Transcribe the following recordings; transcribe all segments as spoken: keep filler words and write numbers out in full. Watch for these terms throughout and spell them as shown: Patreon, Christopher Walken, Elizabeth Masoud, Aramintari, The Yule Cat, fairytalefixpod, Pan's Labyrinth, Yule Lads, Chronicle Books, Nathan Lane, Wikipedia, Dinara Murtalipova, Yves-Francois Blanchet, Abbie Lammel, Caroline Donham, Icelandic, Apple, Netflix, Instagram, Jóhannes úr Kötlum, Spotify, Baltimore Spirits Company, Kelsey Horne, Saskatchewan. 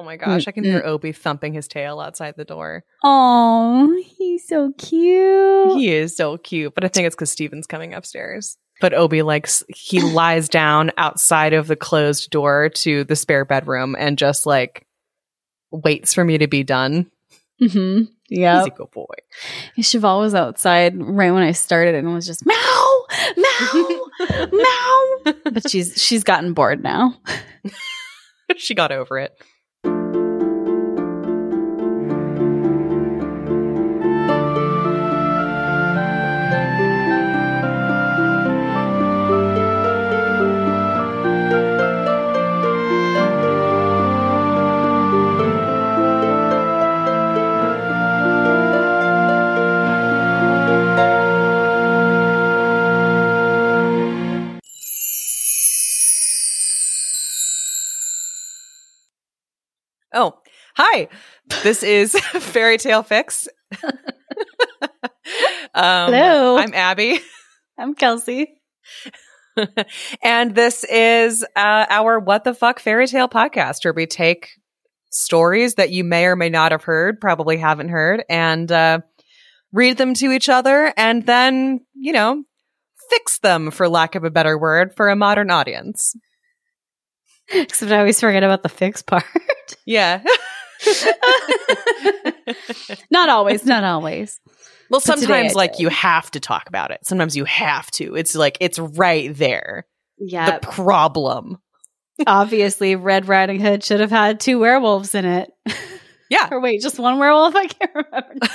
Oh my gosh, I can hear Obi thumping his tail outside the door. Oh, he's so cute. He is so cute, but I think it's because Steven's coming upstairs. But Obi, like, he lies down outside of the closed door to the spare bedroom and just, like, waits for me to be done. Mm-hmm. Yeah. He's a good boy. Cheval was outside right when I started and was just, meow, meow, meow. But she's she's gotten bored now. She got over it. Oh, hi. This is Fairy Tale Fix. um, Hello. I'm Abby. I'm Kelsey. And this is uh, our What the Fuck Fairy Tale podcast, where we take stories that you may or may not have heard, probably haven't heard, and uh, read them to each other and then, you know, fix them, for lack of a better word, for a modern audience. Except I always forget about the fix part. Yeah. Not always. Not always. Well, but sometimes, like, you have to talk about it. Sometimes you have to. It's like, it's right there. Yeah. The problem. Obviously, Red Riding Hood should have had two werewolves in it. Yeah. Or wait, just one werewolf? I can't remember now.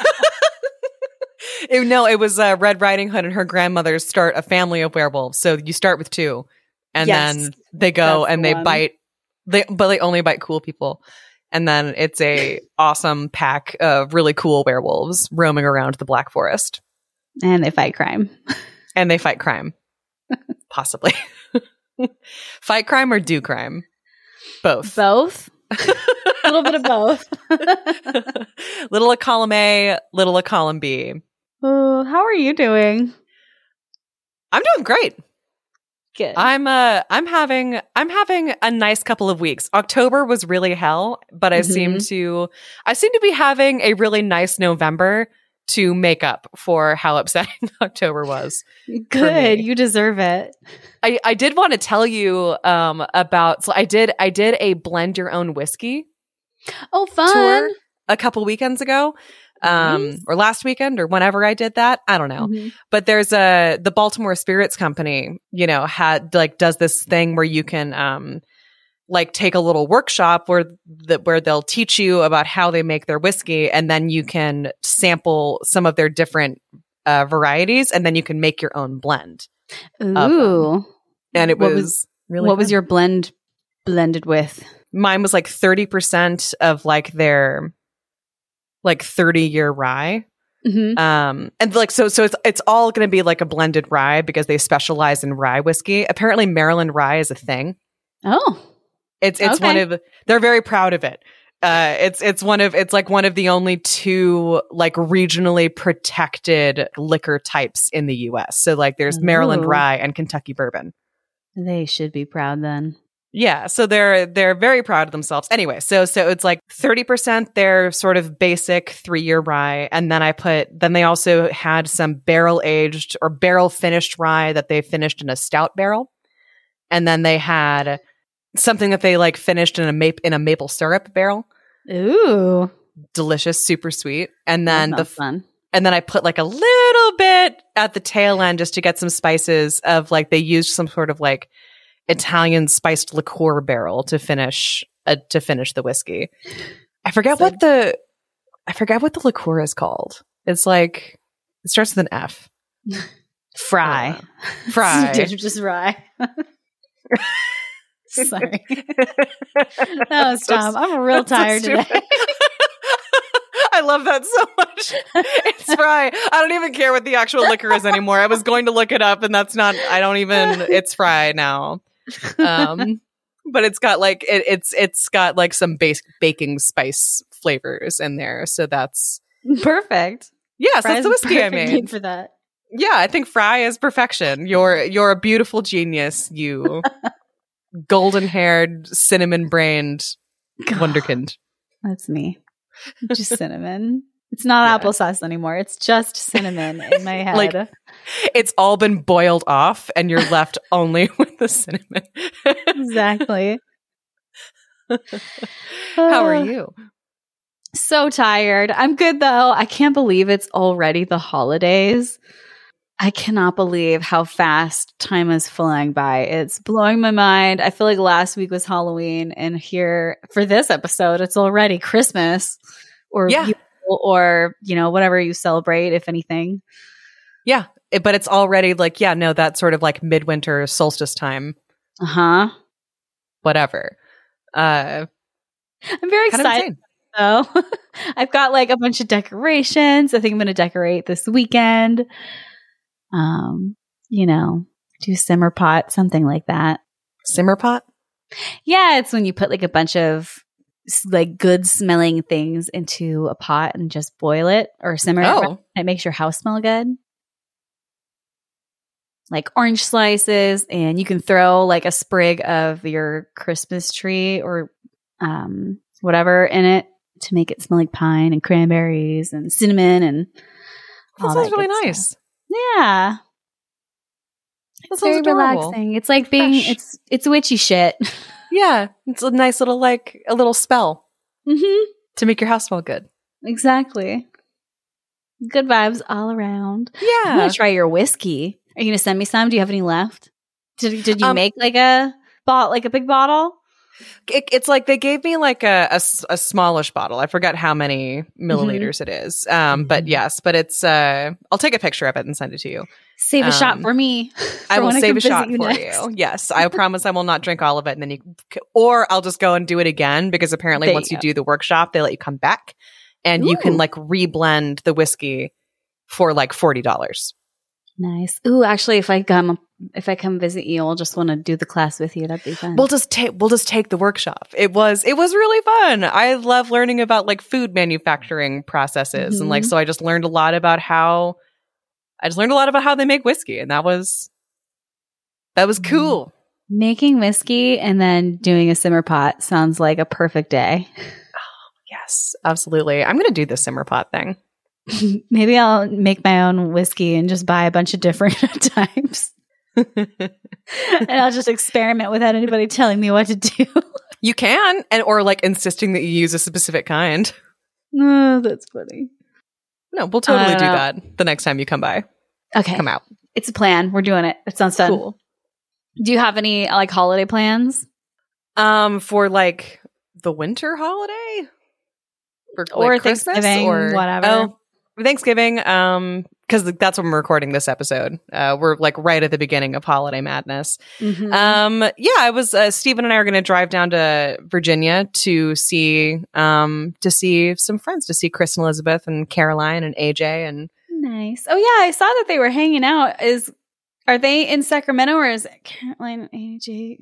it, no, it was uh, Red Riding Hood and her grandmother start a family of werewolves. So you start with two. And yes, then they go and the they one. bite, they but they only bite cool people. And then it's a awesome pack of really cool werewolves roaming around the Black Forest. And they fight crime. And they fight crime. Possibly. Fight crime or do crime? Both. Both? A little bit of both. Little a column A, little a column B. Uh, how are you doing? I'm doing great. Good. I'm uh I'm having I'm having a nice couple of weeks. October was really hell, but I mm-hmm. seem to I seem to be having a really nice November to make up for how upsetting October was. Good, you deserve it. I, I did want to tell you um about so I did I did a blend your own whiskey. Oh, fun. Tour a couple weekends ago. Um, nice. Or last weekend or whenever I did that. I don't know. Mm-hmm. But there's a, the Baltimore Spirits Company, you know, had like, does this thing where you can, um, like take a little workshop where that, where they'll teach you about how they make their whiskey. And then you can sample some of their different, uh, varieties, and then you can make your own blend. Ooh. And it was, was really, what fun. was your blend blended with? Mine was like thirty percent of like their, like thirty year rye. Mm-hmm. Um, and like, so, so it's, it's all going to be like a blended rye because they specialize in rye whiskey. Apparently Maryland rye is a thing. Oh, it's, it's okay. one of, they're very proud of it. Uh, it's, it's one of, it's like one of the only two like regionally protected liquor types in the U S. So like there's Ooh. Maryland rye and Kentucky bourbon. They should be proud then. Yeah, so they're they're very proud of themselves. Anyway, so so it's like thirty percent their sort of basic three-year rye, and then I put then they also had some barrel-aged or barrel-finished rye that they finished in a stout barrel. And then they had something that they like finished in a maple in a maple syrup barrel. Ooh, delicious, super sweet. And then the fun. And then I put like a little bit at the tail end just to get some spices of like they used some sort of like Italian spiced liqueur barrel to finish uh, to finish the whiskey. I forget so, what the I forget what the liqueur is called. It's like it starts with an F. Fry, uh, fry, just rye. Sorry, no stop. I'm real tired so today. I love that so much. It's fry. I don't even care what the actual liquor is anymore. I was going to look it up, and that's not. I don't even. It's fry now. um but it's got like it, it's it's got like some base baking spice flavors in there, so that's perfect. Yeah, so that's the whiskey I made for that. Yeah, I think fry is perfection. You're you're a beautiful genius, you golden haired, cinnamon brained God, wunderkind. That's me. Just cinnamon. It's not yeah. applesauce anymore. It's just cinnamon in my head. Like, it's all been boiled off and you're left only with the cinnamon. Exactly. How are you? So tired. I'm good though. I can't believe it's already the holidays. I cannot believe how fast time is flying by. It's blowing my mind. I feel like last week was Halloween, and here for this episode, it's already Christmas or yeah. or you know whatever you celebrate, if anything. Yeah, it, but it's already like yeah, no, that sort of like midwinter solstice time. Uh huh. Whatever. Uh, I'm very excited. So I've got like a bunch of decorations. I think I'm going to decorate this weekend. Um, you know, do simmer pot, something like that. Simmer pot? Yeah. It's when you put like a bunch of like good smelling things into a pot and just boil it or simmer oh. it. Around. It makes your house smell good. Like orange slices, and you can throw like a sprig of your Christmas tree or, um, whatever in it to make it smell like pine and cranberries and cinnamon and all that. Sounds that really nice. Stuff. Yeah. It's very adorable. Relaxing. It's like being Fresh. it's it's witchy shit. Yeah. It's a nice little like a little spell mm-hmm. to make your house smell good. Exactly. Good vibes all around. Yeah. I'm gonna try your whiskey. Are you gonna send me some? Do you have any left? Did did you um, make like a bot like a big bottle? It, it's like they gave me like a, a, a smallish bottle. I forgot how many milliliters mm-hmm. it is. Um, but yes, but it's, uh, I'll take a picture of it and send it to you. Save a um, shot for me. For I will save I a shot you for next. you. Yes. I promise I will not drink all of it. And then you, or I'll just go and do it again, because apparently there once you, you do the workshop, they let you come back and Ooh. you can like reblend the whiskey for like forty dollars. Nice. Ooh, actually, if I come, if I come visit you, I'll just want to do the class with you. That'd be fun. We'll just take, we'll just take the workshop. It was, it was really fun. I love learning about like food manufacturing processes, mm-hmm. and like so. I just learned a lot about how, I just learned a lot about how they make whiskey, and that was, that was cool. Making whiskey and then doing a simmer pot sounds like a perfect day. Oh, yes, absolutely. I'm gonna do the simmer pot thing. Maybe I'll make my own whiskey and just buy a bunch of different types. And I'll just experiment without anybody telling me what to do. You can, and or like insisting that you use a specific kind. No, oh, that's funny. No, we'll totally do know. that the next time you come by. Okay. Come out. It's a plan. We're doing it. It sounds fun. Cool. Do you have any like holiday plans? Um, for like the winter holiday? For, or like, Thanksgiving or whatever. Oh. Thanksgiving, um, because that's when we're recording this episode. Uh, we're like right at the beginning of holiday madness. Mm-hmm. Um, yeah, I was uh, Stephen and I are going to drive down to Virginia to see um to see some friends, to see Chris and Elizabeth and Caroline and A J and. Nice. Oh yeah, I saw that they were hanging out. Is are they in Sacramento or is it Caroline and A J?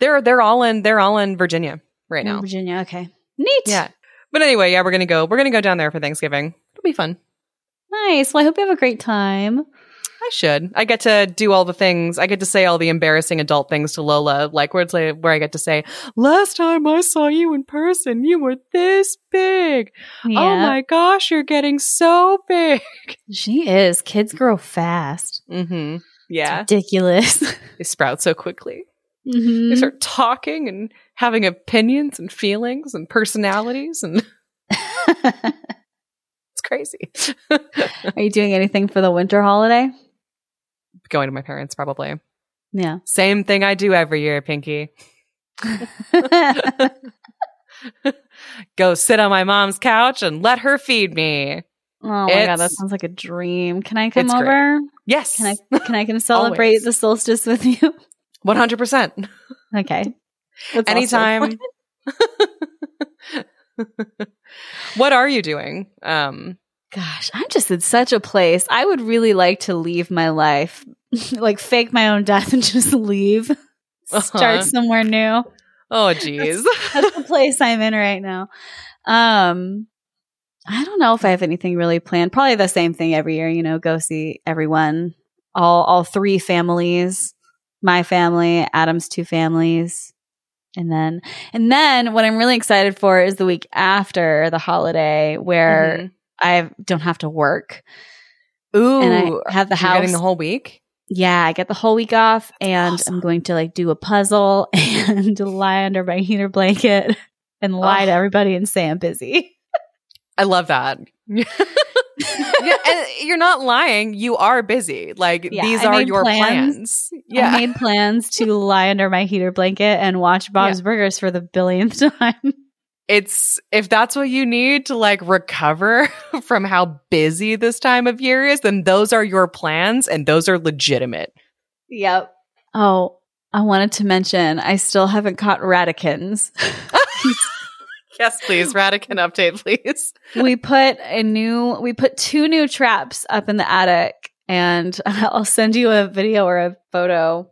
They're they're all in they're all in Virginia right now. In Virginia, okay, neat. Yeah, but anyway, yeah, we're gonna go we're gonna go down there for Thanksgiving. Be fun. Nice. Well, I hope you have a great time. I should. I get to do all the things. I get to say all the embarrassing adult things to Lola, like where it's like, where I get to say, last time I saw you in person, you were this big. Yeah. Oh my gosh, you're getting so big. She is. Kids grow fast. Mm-hmm. Yeah. It's ridiculous. They sprout so quickly. Mm-hmm. They start talking and having opinions and feelings and personalities and. Crazy. Are you doing anything for the winter holiday? Going to my parents, probably. Yeah. Same thing I do every year, Pinky. Go sit on my mom's couch and let her feed me. Oh my it's, god, that sounds like a dream. Can I come over? Great. Yes. Can I can I come celebrate Always. the solstice with you? one hundred percent. Okay. That's anytime. What are you doing? Um, Gosh, I'm just in such a place. I would really like to leave my life, like fake my own death and just leave, uh-huh. start somewhere new. Oh, geez. That's, that's the place I'm in right now. Um, I don't know if I have anything really planned. Probably the same thing every year, you know, go see everyone, all all three families, my family, Adam's two families, And then, and then what I'm really excited for is the week after the holiday where mm-hmm. I don't have to work. Ooh. And I have the house. You're getting the whole week? Yeah, I get the whole week off. That's and awesome. I'm going to like do a puzzle and lie under my heater blanket and lie oh. to everybody and say I'm busy. I love that. Yeah, and you're not lying. You are busy. Like yeah, these are your plans. plans. Yeah, I made plans to lie under my heater blanket and watch Bob's yeah. Burgers for the billionth time. It's if that's what you need to like recover from how busy this time of year is, then those are your plans and those are legitimate. Yep. Oh, I wanted to mention I still haven't caught Radikins. Yes, please. Radican update, please. We put a new, we put two new traps up in the attic, and I'll send you a video or a photo.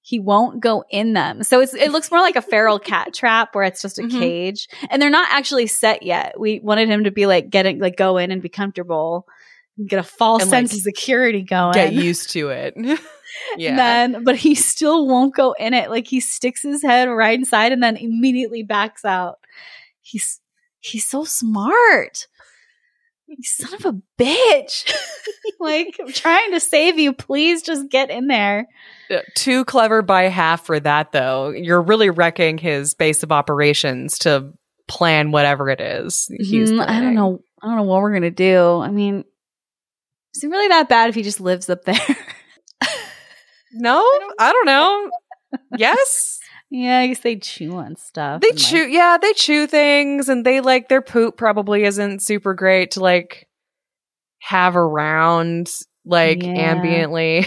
He won't go in them. So it's, it looks more like a feral cat trap where it's just a mm-hmm. cage, and they're not actually set yet. We wanted him to be like getting, like go in and be comfortable, and get a false and, sense like, of security going. Get used to it. Yeah. And then, but he still won't go in it. Like he sticks his head right inside and then immediately backs out. He's he's so smart. You son of a bitch. Like, I'm trying to save you. Please just get in there. Too clever by half for that, though. You're really wrecking his base of operations to plan whatever it is. Mm-hmm. I don't know. I don't know what we're going to do. I mean, is it really that bad if he just lives up there? No, I don't know. Yes. Yeah, I guess they chew on stuff. They chew, like, yeah, they chew things, and they like their poop probably isn't super great to like have around like yeah. ambiently.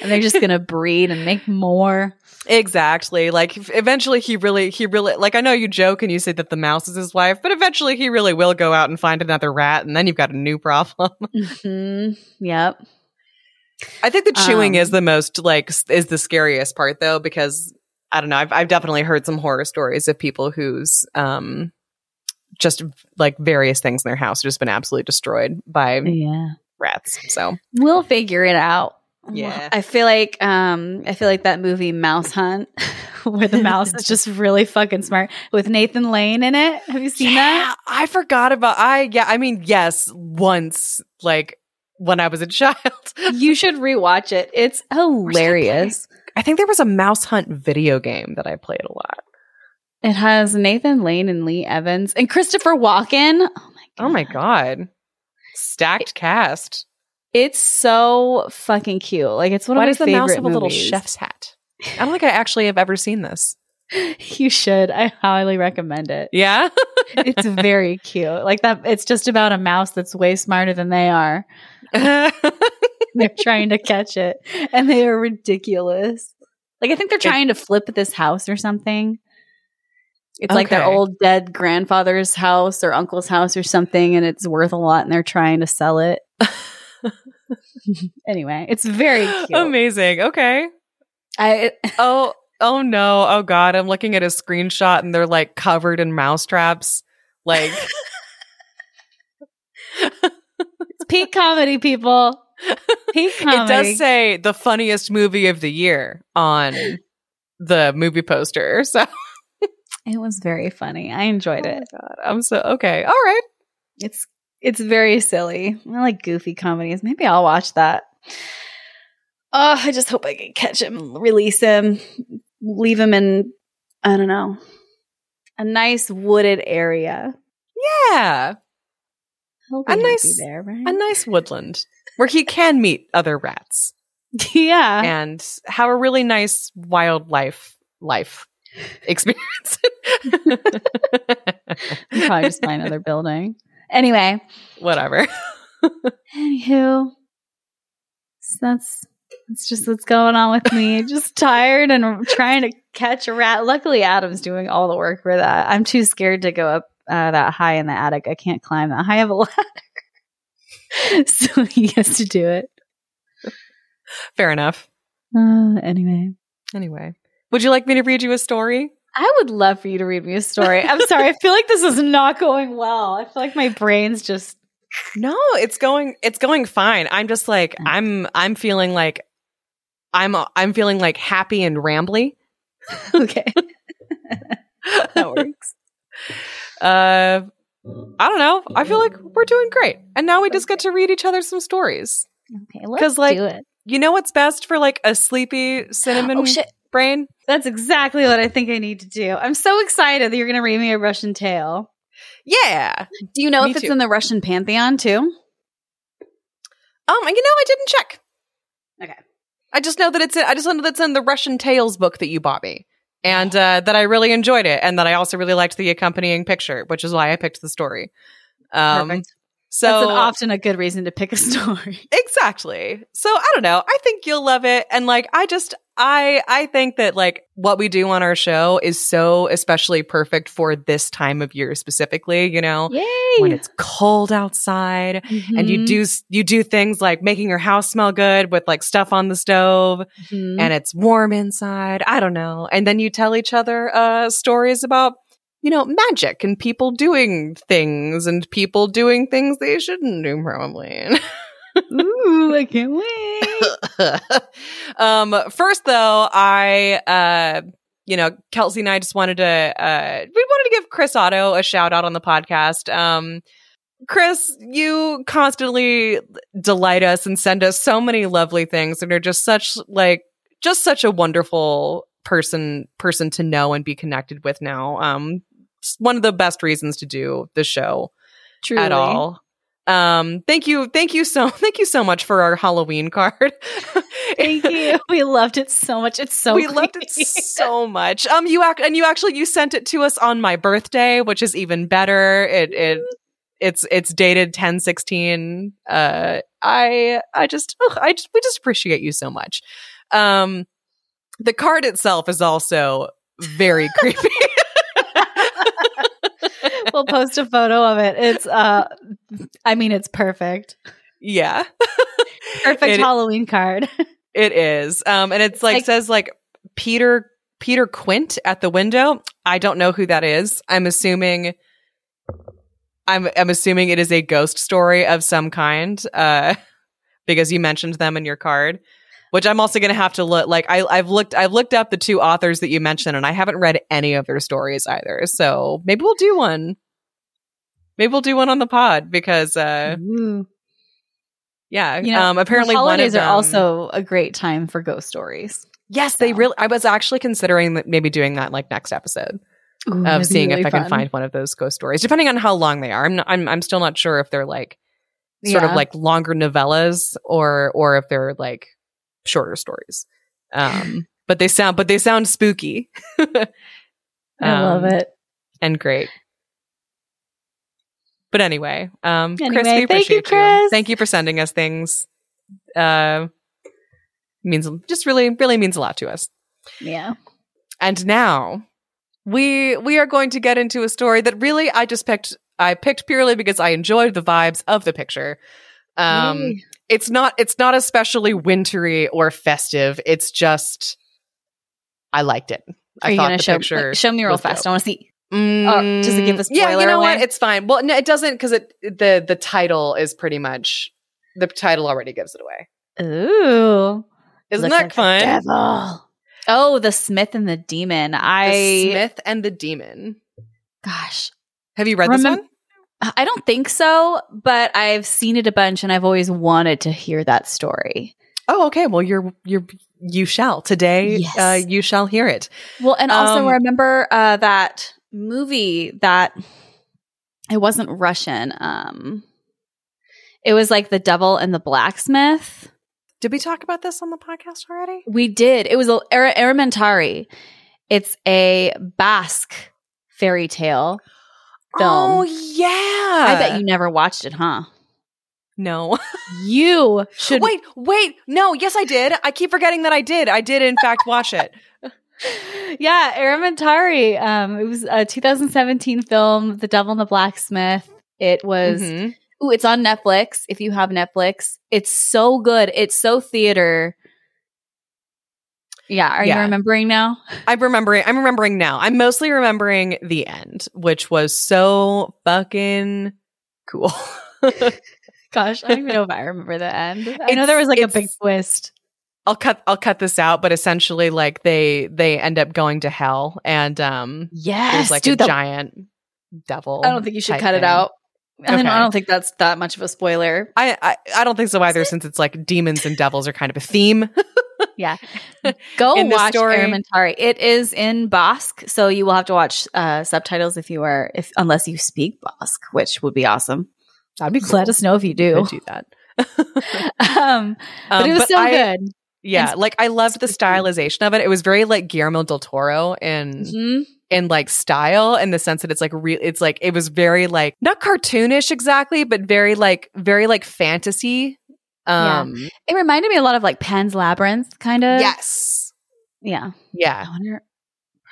And they're just gonna breed and make more. Exactly. Like eventually, he really, he really like. I know you joke and you say that the mouse is his wife, but eventually, he really will go out and find another rat, and then you've got a new problem. Mm-hmm. Yep. I think the chewing um, is the most like is the scariest part though, because I don't know, I've I've definitely heard some horror stories of people whose um just like various things in their house have just been absolutely destroyed by yeah. rats. So we'll figure it out. Yeah. I feel like um I feel like that movie Mouse Hunt where the mouse is just really fucking smart with Nathan Lane in it. Have you seen yeah, that? I forgot about I yeah, I mean yes, once like when I was a child. You should rewatch it. It's hilarious. I think there was a Mouse Hunt video game that I played a lot. It has Nathan Lane and Lee Evans and Christopher Walken. Oh my god. Oh my god. Stacked it, cast. It's so fucking cute. Like it's one Why of my does the favorite mouse have a movies. Little chef's hat? I don't think I actually have ever seen this. You should. I highly recommend it. Yeah. It's very cute. Like that it's just about a mouse that's way smarter than they are. They're trying to catch it and they are ridiculous. Like I think they're trying to flip this house or something. It's okay. Like their old dead grandfather's house or uncle's house or something, and it's worth a lot and they're trying to sell it. Anyway, it's very cute. Amazing. Okay. I oh Oh no, oh god, I'm looking at a screenshot and they're like covered in mousetraps. Like it's peak comedy, people. Peak comedy. It does say the funniest movie of the year on the movie poster. So it was very funny. I enjoyed oh it. God, I'm so okay. All right. It's it's very silly. I like goofy comedies. Maybe I'll watch that. Oh, I just hope I can catch him, release him, leave him in, I don't know, a nice wooded area. Yeah. A nice, there, right? a nice woodland where he can meet other rats. Yeah. And have a really nice wildlife life experience. I'll probably just buy another building. Anyway. Whatever. Anywho. So that's... It's just what's going on with me. Just tired and trying to catch a rat. Luckily, Adam's doing all the work for that. I'm too scared to go up uh, that high in the attic. I can't climb that high of a ladder. So he has to do it. Fair enough. Uh, anyway. Anyway. Would you like me to read you a story? I would love for you to read me a story. I'm sorry. I feel like this is not going well. I feel like my brain's just... No, it's going, it's going fine. I'm just like, I'm, I'm feeling like I'm uh, I'm feeling like happy and rambly. Okay. That works. Uh, I don't know. I feel like we're doing great. And now we just get to read each other some stories. Okay, let's like, do it. You know what's best for like a sleepy cinnamon oh, shit. brain? That's exactly what I think I need to do. I'm so excited that you're going to read me a Russian tale. Yeah. Do you know me if it's too. in the Russian pantheon too? Um, you know, I didn't check. Okay. I just know that it's in, I just know that's in the Russian Tales book that you bought me. And uh, that I really enjoyed it, and that I also really liked the accompanying picture, which is why I picked the story. Um, Perfect. So that's an, often a good reason to pick a story. Exactly. So I don't know. I think you'll love it, and like I just I I think that like what we do on our show is so especially perfect for this time of year specifically. You know, Yay. when it's cold outside, mm-hmm. and you do you do things like making your house smell good with like stuff on the stove, mm-hmm. and it's warm inside. I don't know, and then you tell each other uh, stories about. You know, magic and people doing things and people doing things they shouldn't do, probably. Ooh, I can't wait. um, first, though, I, uh, you know, Kelsey and I just wanted to, uh, we wanted to give Chris Otto a shout out on the podcast. Um, Chris, you constantly delight us and send us so many lovely things, and are just such like, just such a wonderful person, person to know and be connected with now. Um, one of the best reasons to do the show Truly. at all. Um, thank you. Thank you so, thank you so much for our Halloween card. Thank you. We loved it so much. It's so, we creepy. loved it so much. Um, you act, and you actually, you sent it to us on my birthday, which is even better. It, it, it's, it's dated ten sixteen. Uh, I, I just, oh, I just, we just appreciate you so much. Um, The card itself is also very creepy. We'll post a photo of it. It's, uh, I mean, it's perfect. Yeah. Perfect it, Halloween card. It is. Um, and it's like, like, says like Peter, Peter Quint at the window. I don't know who that is. I'm assuming, I'm, I'm assuming it is a ghost story of some kind, uh, because you mentioned them in your card. Which I'm also going to have to look like I, I've looked I've looked up the two authors that you mentioned, and I haven't read any of their stories either. So maybe we'll do one. Maybe we'll do one on the pod because, uh, mm. yeah. You know, um, apparently, holidays one of them, are also a great time for ghost stories. Yes, so. they really. I was actually considering that maybe doing that like next episode Ooh, of seeing really if I fun. can find one of those ghost stories, depending on how long they are. I'm not, I'm I'm still not sure if they're like sort yeah. of like longer novellas or or if they're like. shorter stories, um but they sound but they sound spooky. um, I love it and great. But anyway, um anyway, Chris, we appreciate you, Chris. you. Thank you for sending us things. Uh, means just really really means a lot to us. Yeah. And now we we are going to get into a story that really I just picked. I picked purely because I enjoyed the vibes of the picture. Um. Yay. It's not it's not especially wintry or festive. It's just I liked it. I Are you thought gonna the show, picture like, show me real fast. Dope. I want to see. Mm, oh, does it give the spoiler Yeah, you know away? What? It's fine. Well, no, it doesn't because it the the title is pretty much the title already gives it away. Ooh, isn't Looks that like fun? The devil. Oh, The Smith and the Demon. I the Smith and the Demon. Gosh, have you read Remem- this one? I don't think so, but I've seen it a bunch, and I've always wanted to hear that story. Oh, okay. Well, you're you're you shall today. Yes. Uh, you shall hear it. Well, and also um, remember uh, that movie that it wasn't Russian. Um, it was like The Devil and the Blacksmith. Did we talk about this on the podcast already? We did. It was a Ar- Aramintari. It's a Basque fairy tale. Film. Oh, yeah. I bet you never watched it, huh? No. You should. Wait, wait. No, yes, I did. I keep forgetting that I did. I did, in fact, watch it. Yeah, Aramintari. Um, it was a two thousand seventeen film, The Devil and the Blacksmith. It was, mm-hmm. ooh, it's on Netflix, if you have Netflix. It's so good. It's so theater. Yeah. Are yeah. you remembering now? I'm remembering. I'm remembering now. I'm mostly remembering the end, which was so fucking cool. Gosh, I don't even know if I remember the end. I it's, know there was like a big twist. I'll cut I'll cut this out, but essentially like they they end up going to hell, and um yes, there's like dude, a giant devil. I don't think you should cut thing. it out. And okay. then I don't think that's that much of a spoiler. I, I, I don't think so either, since it's like demons and devils are kind of a theme. Yeah. Go watch Aramintari. It is in Basque, so you will have to watch uh, subtitles if you are if unless you speak Basque, which would be awesome. That'd be cool. Let us know if you do. I'd do that. um, but um, it was but so I, good. Yeah. And like I loved the stylization of it. It was very like Guillermo del Toro in mm-hmm. in like style, in the sense that it's like real, it's like it was very like not cartoonish exactly, but very like very like fantasy. Um yeah. It reminded me a lot of like Pan's Labyrinth kind of. Yes. Yeah. Yeah. I wonder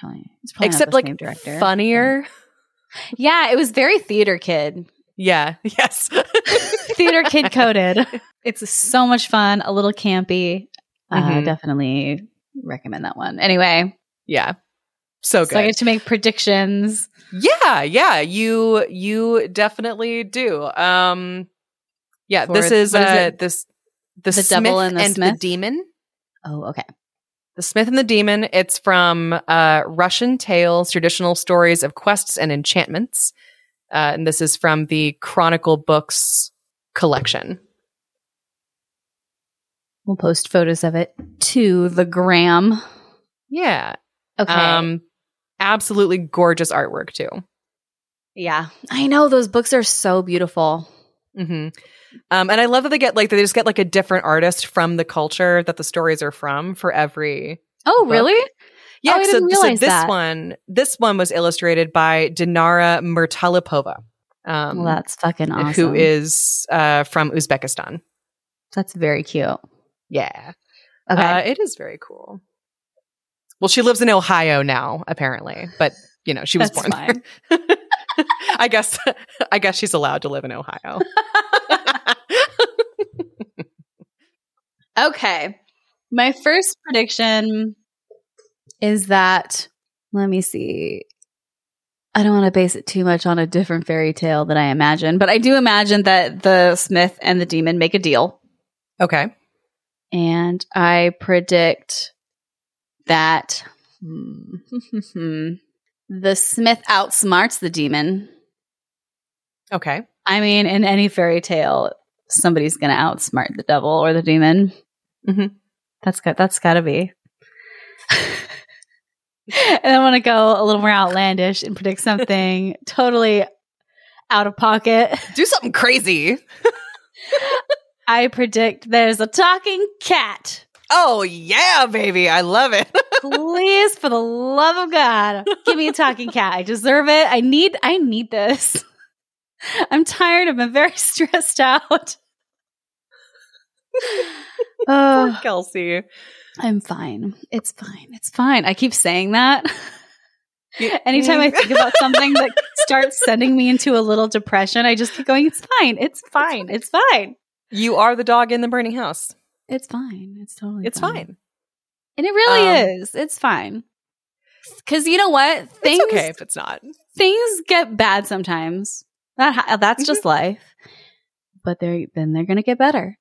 probably, it's probably except like director. Funnier. Yeah. yeah, it was very theater kid. Yeah. Yes. Theater kid coded. It's so much fun, a little campy. Mm-hmm. Uh definitely recommend that one. Anyway. Yeah. So good. So I get to make predictions. Yeah, yeah. You you definitely do. Um, yeah, For this th- is, uh, is it? this the, the Smith Devil and, the, and Smith? the Demon. Oh, okay. The Smith and the Demon. It's from uh, Russian Tales, traditional stories of quests and enchantments, uh, and this is from the Chronicle Books collection. We'll post photos of it to the gram. Yeah. Okay. Um, absolutely gorgeous artwork too. Yeah, I know, those books are so beautiful. Mm-hmm. Um, and I love that they get like they just get like a different artist from the culture that the stories are from for every. Oh, book. Really? Yeah. Oh, I so, didn't realize so this that. one, this one was illustrated by Dinara Murtalipova. Um, well, that's fucking awesome. Who is uh, from Uzbekistan? That's very cute. Yeah. Okay. Uh, it is very cool. Well, she lives in Ohio now, apparently, but you know she was That's born fine. there. I guess, I guess she's allowed to live in Ohio. Okay, my first prediction is that. Let me see. I don't want to base it too much on a different fairy tale than I imagine, but I do imagine that the Smith and the Demon make a deal. Okay, and I predict that the Smith outsmarts the demon. Okay. I mean, in any fairy tale, somebody's going to outsmart the devil or the demon. Mm-hmm. That's got that's got to be. And I want to go a little more outlandish and predict something totally out of pocket. Do something crazy. I predict there's a talking cat. Oh, yeah, baby. I love it. Please, for the love of God, give me a talking cat. I deserve it. I need I need this. I'm tired. I've been very stressed out. Oh, poor Kelsey. I'm fine. It's fine. It's fine. I keep saying that. Anytime I think about something that starts sending me into a little depression, I just keep going, it's fine. It's fine. It's fine. You are the dog in the burning house. It's fine. It's totally it's fine. It's fine. And it really um, is. It's fine. Because you know what? Things, it's okay if it's not. Things get bad sometimes. That That's just life. But they're, then they're going to get better.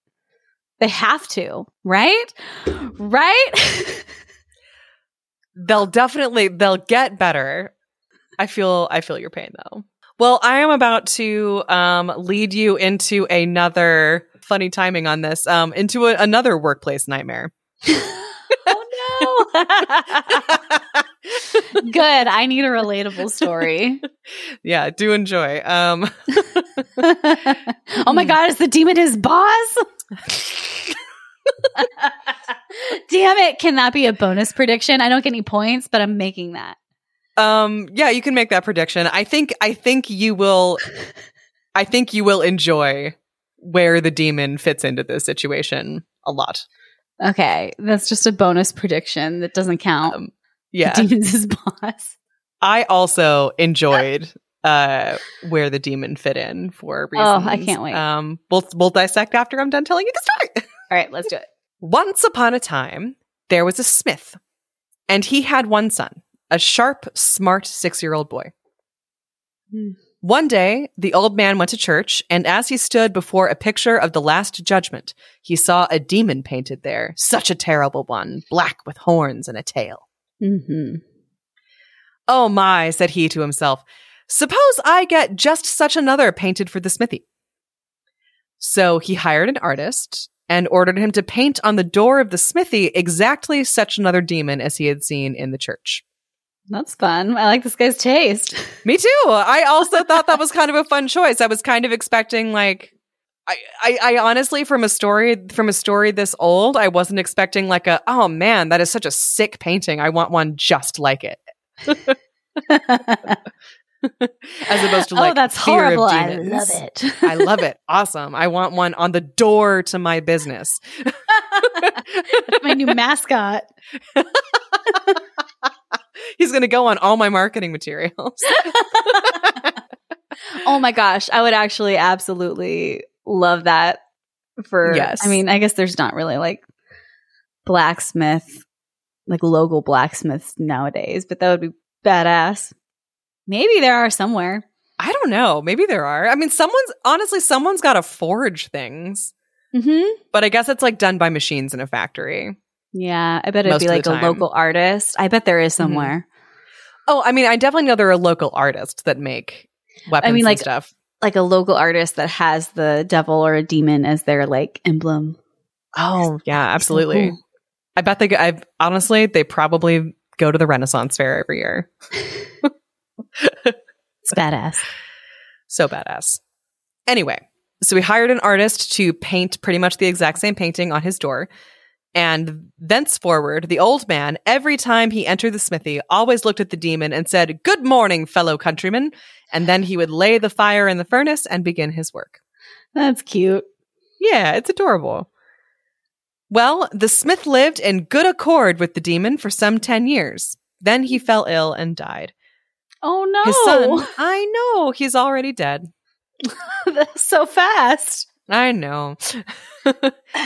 They have to. Right? Right? They'll definitely, they'll get better. I feel, I feel your pain though. Well, I am about to um, lead you into another... funny timing on this um into a, another workplace nightmare. Oh no. Good. I need a relatable story. Yeah, do enjoy. Um oh my God, is the demon his boss? Damn it. Can that be a bonus prediction? I don't get any points, but I'm making that. Um yeah, you can make that prediction. I think I think you will I think you will enjoy where the demon fits into this situation a lot. Okay. That's just a bonus prediction that doesn't count. Um, yeah. The demon's his boss. I also enjoyed uh, where the demon fit in for reasons. Oh, I can't wait. Um, we'll, we'll dissect after I'm done telling you the story. All right, let's do it. Once upon a time, there was a smith, and he had one son, a sharp, smart six-year-old boy. Hmm. One day, the old man went to church, and as he stood before a picture of the Last Judgment, he saw a demon painted there, such a terrible one, black with horns and a tail. Mm-hmm. Oh my, said he to himself, suppose I get just such another painted for the smithy. So he hired an artist and ordered him to paint on the door of the smithy exactly such another demon as he had seen in the church. That's fun. I like this guy's taste. Me too. I also thought that was kind of a fun choice. I was kind of expecting, like, I, I, I honestly, from a story, from a story this old, I wasn't expecting like a, oh man, that is such a sick painting. I want one just like it. As opposed to like, oh, that's horrible. I love it. I love it. Awesome. I want one on the door to my business. That's my new mascot. He's going to go on all my marketing materials. Oh my gosh. I would actually absolutely love that for, yes. I mean, I guess there's not really like blacksmith, like local blacksmiths nowadays, but that would be badass. Maybe there are somewhere. I don't know. Maybe there are. I mean, someone's, honestly, someone's got to forge things. Mm-hmm. But I guess it's like done by machines in a factory. Yeah, I bet it'd Most be like a local artist. I bet there is somewhere. Mm-hmm. Oh, I mean, I definitely know there are local artists that make weapons I mean, like, and stuff. Like a local artist that has the devil or a demon as their like emblem. Oh, yeah, absolutely. So cool. I bet they go, I honestly, they probably go to the Renaissance Fair every year. It's badass. So badass. Anyway, so we hired an artist to paint pretty much the exact same painting on his door. And thenceforward, the old man, every time he entered the smithy, always looked at the demon and said, "Good morning, fellow countrymen." And then he would lay the fire in the furnace and begin his work. That's cute. Yeah, it's adorable. Well, the smith lived in good accord with the demon for some ten years. Then he fell ill and died. Oh, no. His son, I know. He's already dead. That's so fast. I know.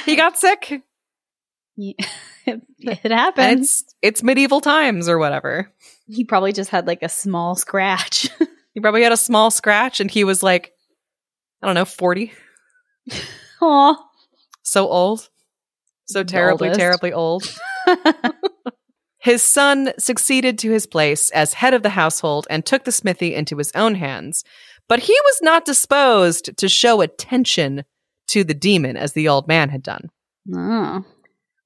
He got sick. Yeah, it, it happens. It's, it's medieval times or whatever. He probably just had like a small scratch. He probably had a small scratch and he was like, I don't know, forty. Aw. So old. So the terribly, oldest. terribly old. His son succeeded to his place as head of the household and took the smithy into his own hands. But he was not disposed to show attention to the demon as the old man had done. Oh.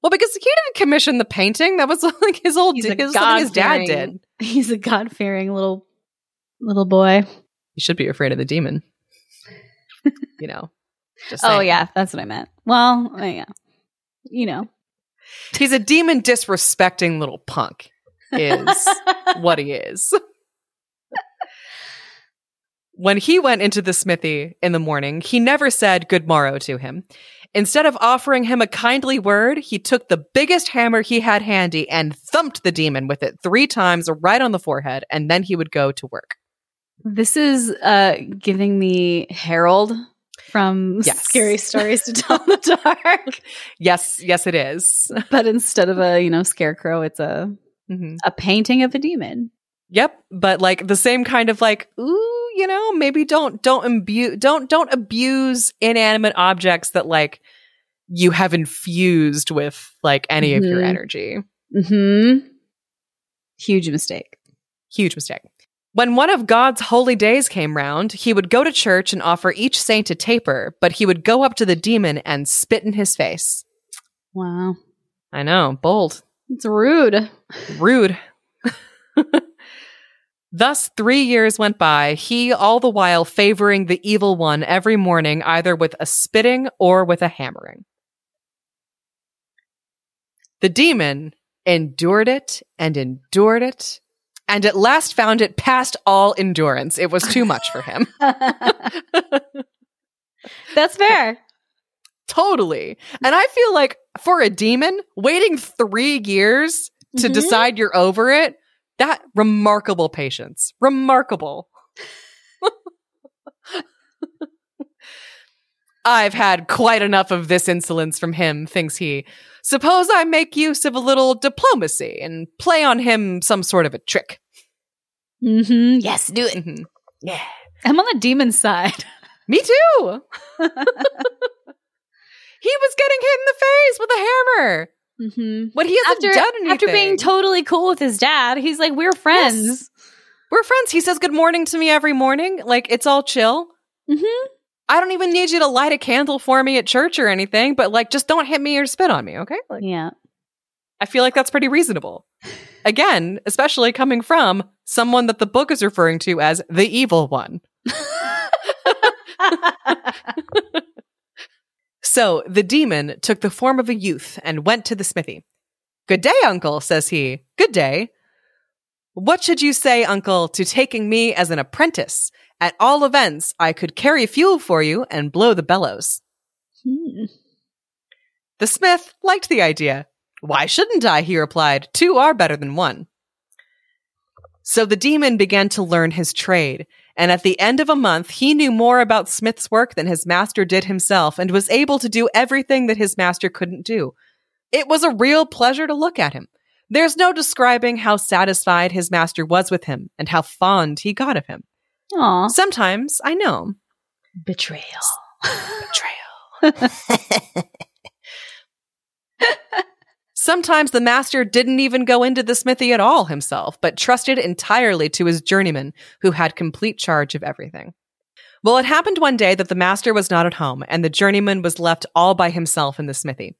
Well, because he didn't commission the painting. That was like his old d- his, something his dad did. He's a God-fearing little little boy. You should be afraid of the demon. You know. Just oh, yeah. That's what I meant. Well, yeah. You know. He's a demon disrespecting little punk is what he is. When he went into the smithy in the morning, he never said good morrow to him. Instead of offering him a kindly word, he took the biggest hammer he had handy and thumped the demon with it three times right on the forehead, and then he would go to work. This is uh, giving me Harold from yes. Scary Stories to Tell in the Dark. Yes, yes it is. But instead of a, you know, scarecrow, it's a mm-hmm. a painting of a demon. Yep, but like the same kind of like, ooh, you know, maybe don't don't imbue don't don't abuse inanimate objects that like you have infused with like any mm-hmm. of your energy. Mm-hmm. Huge mistake. Huge mistake. When one of God's holy days came round, he would go to church and offer each saint a taper, but he would go up to the demon and spit in his face. Wow. I know, bold. It's rude. Rude. Thus, three years went by, he all the while favoring the evil one every morning, either with a spitting or with a hammering. The demon endured it and endured it, and at last found it past all endurance. It was too much for him. That's fair. Totally. And I feel like for a demon, waiting three years to mm-hmm. decide you're over it, that remarkable patience. Remarkable. I've had quite enough of this insolence from him, thinks he. Suppose I make use of a little diplomacy and play on him some sort of a trick. Mm-hmm. Yes, do it. Mm-hmm. Yeah. I'm on the demon side. Me too. He was getting hit in the face with a hammer. Mm-hmm. What he hasn't after, done anything. After being totally cool with his dad, he's like, we're friends. Yes. We're friends. He says good morning to me every morning. Like, it's all chill. Mm-hmm. I don't even need you to light a candle for me at church or anything, but like, just don't hit me or spit on me, okay? Like, yeah. I feel like that's pretty reasonable. Again, especially coming from someone that the book is referring to as the evil one. So the demon took the form of a youth and went to the smithy. Good day, uncle, says he. Good day. What should you say, uncle, to taking me as an apprentice? At all events, I could carry fuel for you and blow the bellows. Hmm. The smith liked the idea. Why shouldn't I? He replied. Two are better than one. So the demon began to learn his trade, and at the end of a month, he knew more about Smith's work than his master did himself and was able to do everything that his master couldn't do. It was a real pleasure to look at him. There's no describing how satisfied his master was with him and how fond he got of him. Aww. Sometimes, I know. Betrayal. Betrayal. Sometimes the master didn't even go into the smithy at all himself, but trusted entirely to his journeyman, who had complete charge of everything. Well, it happened one day that the master was not at home, and the journeyman was left all by himself in the smithy.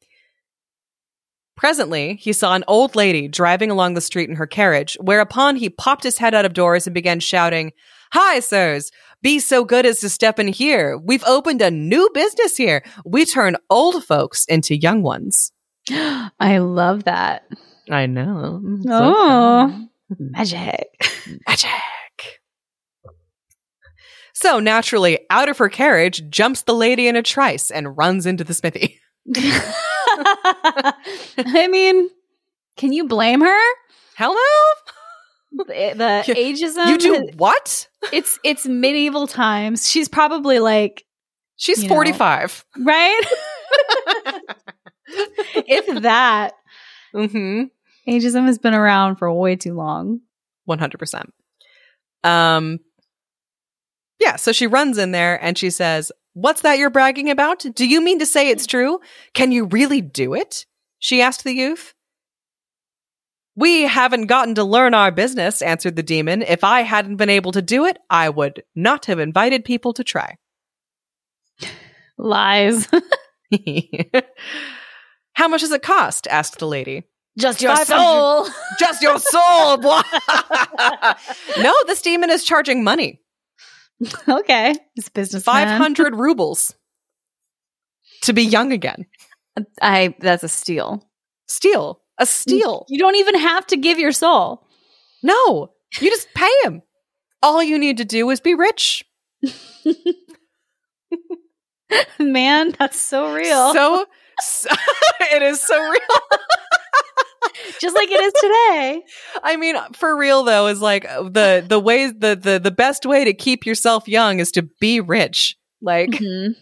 Presently, he saw an old lady driving along the street in her carriage, whereupon he popped his head out of doors and began shouting, "Hi, sirs. Be so good as to step in here. We've opened a new business here. We turn old folks into young ones." I love that. I know. Oh, so magic. Magic. So naturally, out of her carriage jumps the lady in a trice and runs into the smithy. I mean, can you blame her? Hell no. The ageism. You do what? It's it's medieval times. She's probably like, she's forty-five, know, right? If that. Mm-hmm. Ageism has been around for way too long. one hundred percent. Um. Yeah. So she runs in there and she says, "What's that you're bragging about? Do you mean to say it's true? Can you really do it?" she asked the youth. "We haven't gotten to learn our business," answered the demon. "If I hadn't been able to do it, I would not have invited people to try." Lies. "How much does it cost?" asked the lady. "Just your soul." "Just your soul." No, this demon is charging money. Okay. It's business. five hundred rubles to be young again. I. That's a steal. Steal. A steal. You don't even have to give your soul. No, you just pay him. All you need to do is be rich. Man, that's so real. So, so it is so real. Just like it is today. I mean, for real though, is like the the way the the the best way to keep yourself young is to be rich. Like, mm-hmm.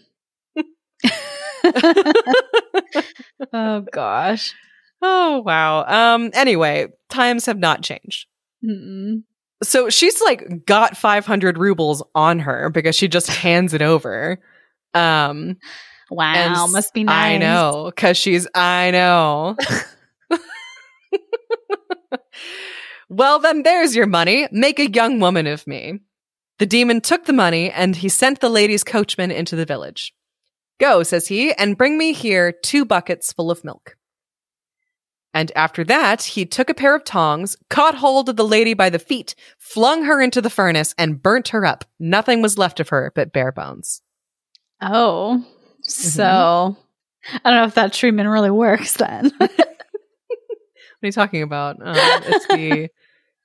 Oh gosh. Oh, wow. Um. Anyway, times have not changed. Mm-mm. So she's like got five hundred rubles on her because she just hands it over. Um. Wow. Must be nice. I know. Because she's, I know. "Well, then there's your money. Make a young woman of me." The demon took the money and he sent the lady's coachman into the village. "Go," says he, "and bring me here two buckets full of milk." And after that, he took a pair of tongs, caught hold of the lady by the feet, flung her into the furnace, and burnt her up. Nothing was left of her but bare bones. Oh, so mm-hmm. I don't know if that treatment really works then. What are you talking about? Um, it's the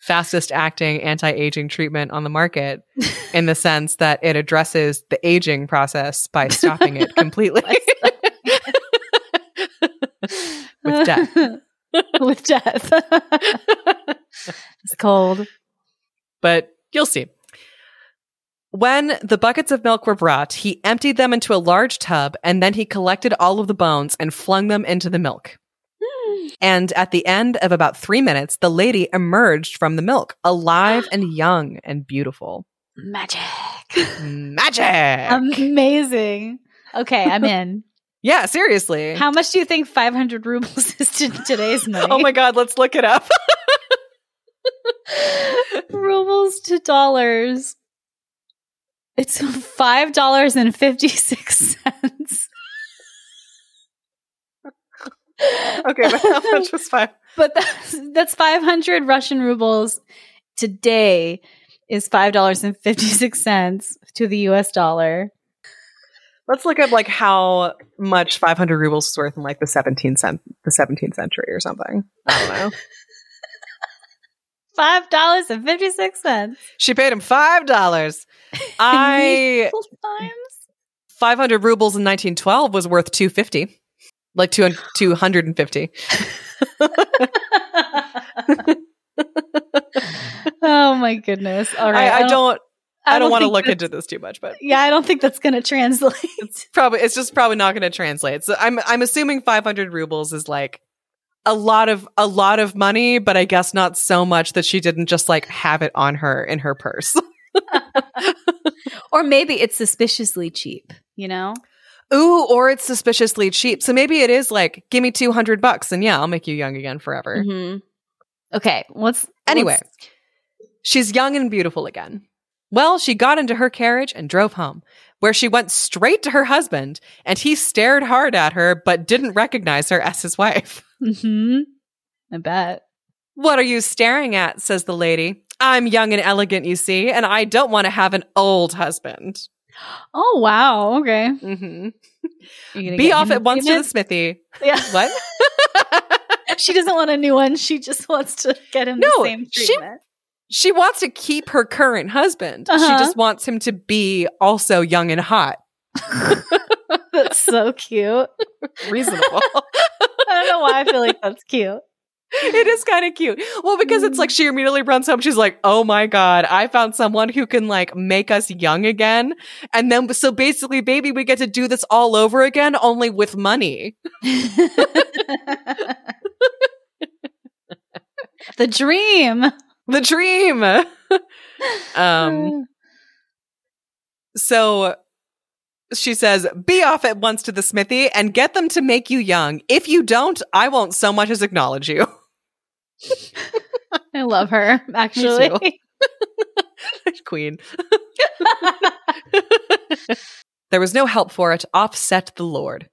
fastest acting anti-aging treatment on the market in the sense that it addresses the aging process by stopping it completely. With death. With death. It's cold. But you'll see. When the buckets of milk were brought, he emptied them into a large tub, and then he collected all of the bones and flung them into the milk. Mm. And at the end of about three minutes, the lady emerged from the milk, alive and young and beautiful. Magic. Magic. Amazing. Okay, I'm in. Yeah, seriously. How much do you think five hundred rubles is to today's money? Oh my God, let's look it up. Rubles to dollars. It's five dollars and fifty-six cents. Okay, but how much was five? But that's, that's five hundred Russian rubles today is five dollars and fifty-six cents to the U S dollar. Let's look up like how much five hundred rubles is worth in like the seventeenth, cent- the seventeenth century or something. I don't know. five dollars and fifty-six cents. She paid him five dollars. I times. five hundred rubles in nineteen twelve was worth two hundred fifty. Like two hundred fifty. Oh my goodness. All right. I, I don't I don't, don't want to look into this too much, but yeah, I don't think that's going to translate. It's probably it's just probably not going to translate. So I'm I'm assuming five hundred rubles is like a lot of a lot of money, but I guess not so much that she didn't just like have it on her in her purse. Or maybe it's suspiciously cheap, you know? Ooh, or it's suspiciously cheap. So maybe it is like, give me two hundred bucks and yeah, I'll make you young again forever. Mm-hmm. Okay. What's Anyway, what's... she's young and beautiful again. Well, she got into her carriage and drove home, where she went straight to her husband, and he stared hard at her, but didn't recognize her as his wife. Mm-hmm. I bet. What are you staring at? Says the lady. I'm young and elegant, you see, and I don't want to have an old husband. Oh, wow. Okay. Mm-hmm. Be off at once to the smithy. Yeah. What? She doesn't want a new one. She just wants to get him no, the same treatment. She, she wants to keep her current husband. Uh-huh. She just wants him to be also young and hot. That's so cute. Reasonable. I don't know why I feel like that's cute. It is kind of cute. Well, because it's like she immediately runs home. She's like, oh my God, I found someone who can like make us young again. And then, so basically, baby, we get to do this all over again, only with money. The dream. The dream. um. So she says, be off at once to the smithy and get them to make you young. If you don't, I won't so much as acknowledge you. I love her, actually. Queen. There was no help for it. Off set the Lord.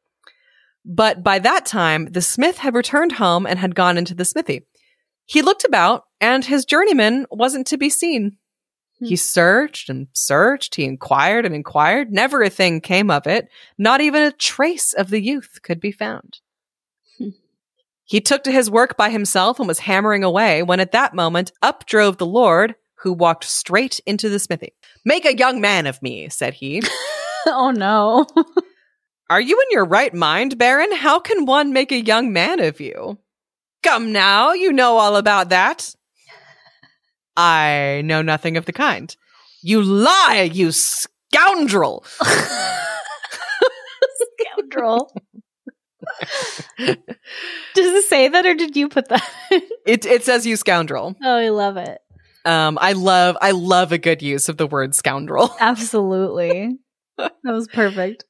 But by that time, the smith had returned home and had gone into the smithy. He looked about, and his journeyman wasn't to be seen. Hmm. He searched and searched. He inquired and inquired. Never a thing came of it. Not even a trace of the youth could be found. He took to his work by himself and was hammering away when at that moment up drove the Lord, who walked straight into the smithy. Make a young man of me, said he. Oh, no. Are you in your right mind, Baron? How can one make a young man of you? Come now, you know all about that. I know nothing of the kind. You lie, you scoundrel. Scoundrel. Does it say that, or did you put that in? It it says you scoundrel. Oh, I love it. Um, I love I love a good use of the word scoundrel. Absolutely. That was perfect.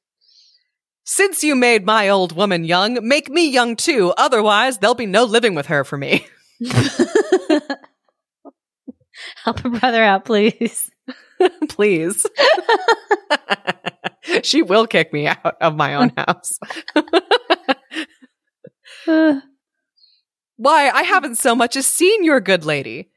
Since you made my old woman young, make me young too. Otherwise, there'll be no living with her for me. Help a brother out, please. Please. She will kick me out of my own house. Why, I haven't so much as seen your good lady.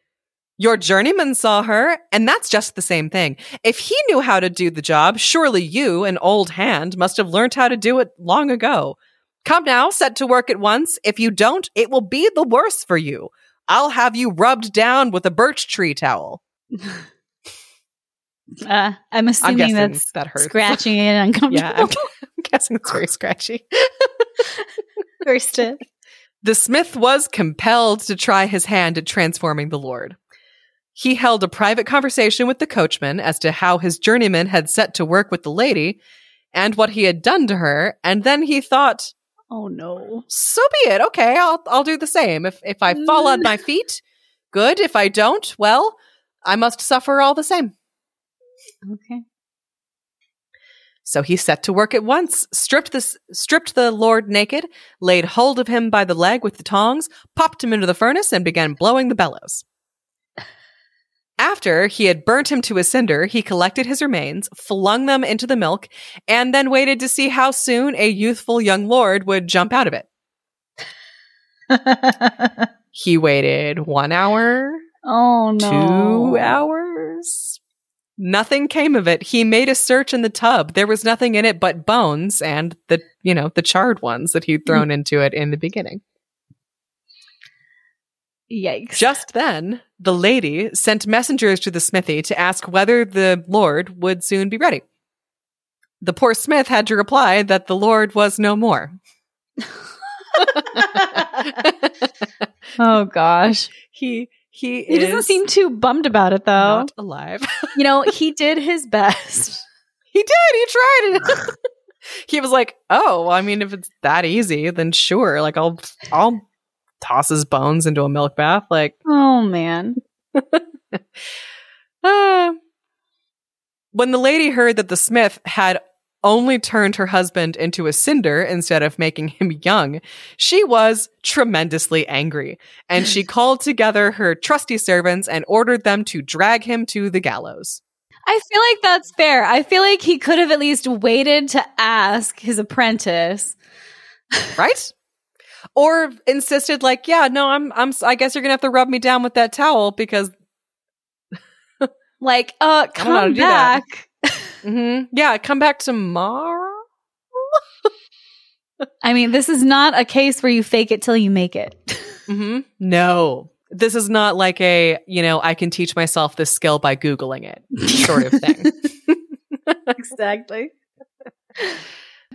Your journeyman saw her, and that's just the same thing. If he knew how to do the job, surely you, an old hand, must have learned how to do it long ago. Come now, set to work at once. If you don't, it will be the worse for you. I'll have you rubbed down with a birch tree towel. Uh, I'm assuming I'm that's that hurts. Scratchy and uncomfortable. Yeah, I'm, I'm guessing it's very scratchy. Very stiff. The smith was compelled to try his hand at transforming the Lord. He held a private conversation with the coachman as to how his journeyman had set to work with the lady and what he had done to her, and then he thought, oh no. So be it. Okay, I'll I'll do the same. If if I fall on my feet, good. If I don't, well, I must suffer all the same. Okay. So he set to work at once, stripped the, stripped the lord naked, laid hold of him by the leg with the tongs, popped him into the furnace, and began blowing the bellows. After he had burnt him to a cinder, he collected his remains, flung them into the milk, and then waited to see how soon a youthful young lord would jump out of it. He waited one hour. Oh, no. Two hours. Nothing came of it. He made a search in the tub. There was nothing in it but bones and the, you know, the charred ones that he'd thrown into it in the beginning. Yikes. Just then, the lady sent messengers to the smithy to ask whether the lord would soon be ready. The poor smith had to reply that the lord was no more. Oh, gosh. He... He, he doesn't seem too bummed about it, though. Not alive. You know, he did his best. He did. He tried it. He was like, "Oh, well, I mean, if it's that easy, then sure. Like, I'll, I'll toss his bones into a milk bath." Like, oh man. uh, when the lady heard that the smith had only turned her husband into a cinder instead of making him young, she was tremendously angry, and she called together her trusty servants and ordered them to drag him to the gallows. I feel like that's fair. I feel like he could have at least waited to ask his apprentice. Right? Or insisted like, yeah, no, I'm, I'm, I guess you're going to have to rub me down with that towel because. Like, uh, come back. Mm-hmm. Yeah, come back tomorrow. I mean, this is not a case where you fake it till you make it. Mm-hmm. No, this is not like a, you know, I can teach myself this skill by Googling it sort of thing. Exactly.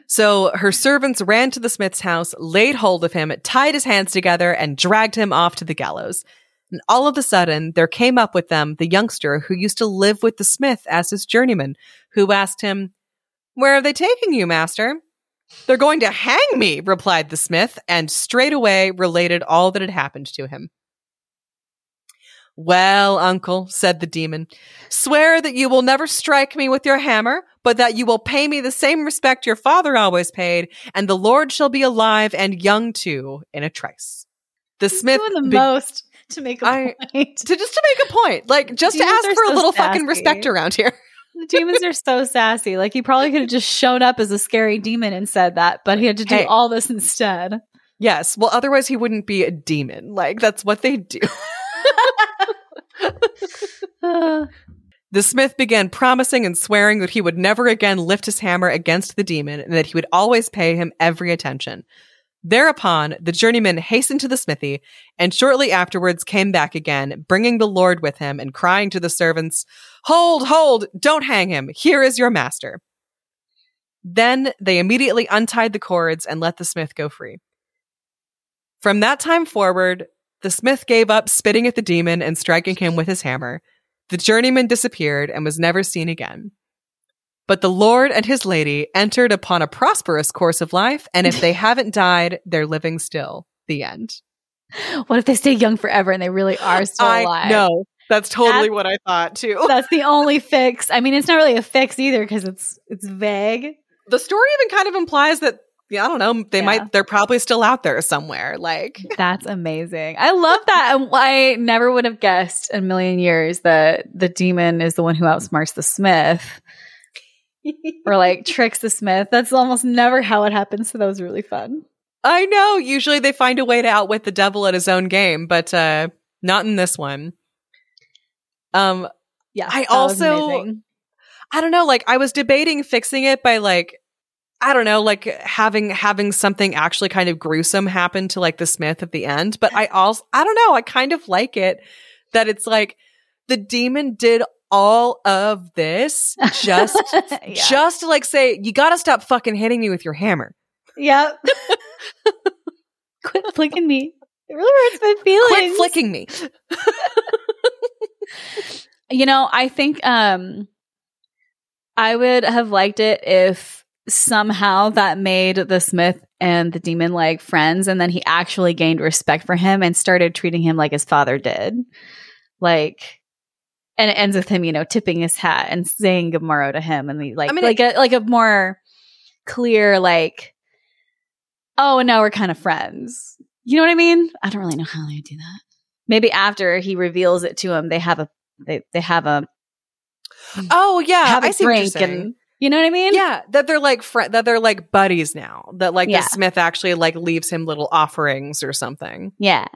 So her servants ran to the smith's house, laid hold of him, tied his hands together, and dragged him off to the gallows. And all of a sudden, there came up with them the youngster who used to live with the smith as his journeyman, who asked him, "Where are they taking you, master?" "They're going to hang me," replied the smith, and straightway related all that had happened to him. "Well, uncle," said the demon, "swear that you will never strike me with your hammer, but that you will pay me the same respect your father always paid, and the lord shall be alive and young too in a trice." The He's smith doing the be- most. To make a I, point. To just to make a point. Like, just to ask for so a little sassy. Fucking respect around here. The demons are so sassy. Like, he probably could have just shown up as a scary demon and said that, but he had to do hey. all this instead. Yes. Well, otherwise he wouldn't be a demon. Like, that's what they do. The smith began promising and swearing that he would never again lift his hammer against the demon and that he would always pay him every attention. Thereupon, the journeyman hastened to the smithy, and shortly afterwards came back again, bringing the lord with him and crying to the servants, "Hold, hold, don't hang him. Here is your master." Then they immediately untied the cords and let the smith go free. From that time forward, the smith gave up spitting at the demon and striking him with his hammer. The journeyman disappeared and was never seen again. But the lord and his lady entered upon a prosperous course of life, and if they haven't died, they're living still. The end. What if they stay young forever and they really are still I alive? No, that's totally that's, what I thought too. That's the only fix. I mean, it's not really a fix either because it's it's vague. The story even kind of implies that yeah, I don't know. They yeah. might. They're probably still out there somewhere. Like that's amazing. I love that. I never would have guessed in a million years that the demon is the one who outsmarts the smith. Or like tricks the smith. That's almost never how it happens, so that was really fun. I know. Usually they find a way to outwit the devil at his own game, but uh not in this one. Um yeah. I also I don't know, like I was debating fixing it by like I don't know, like having having something actually kind of gruesome happen to like the smith at the end, but I also I don't know, I kind of like it that it's like the demon did all of this just yeah. just to like say you gotta stop fucking hitting me with your hammer. Yep. Quit flicking me. It really hurts my feelings. Quit flicking me. You know, I think um I would have liked it if somehow that made the smith and the demon like friends, and then he actually gained respect for him and started treating him like his father did. Like And it ends with him, you know, tipping his hat and saying Gemaro to him. And the, like, I mean, like, it, a, like a more clear, like, oh, and now we're kind of friends. You know what I mean? I don't really know how they do that. Maybe after he reveals it to him, they have a, they, they have a, oh, yeah, have a I see drink what you're saying. And, you know what I mean? Yeah, that they're like fr- that they're like buddies now. That like yeah. the Smith actually like leaves him little offerings or something. Yeah,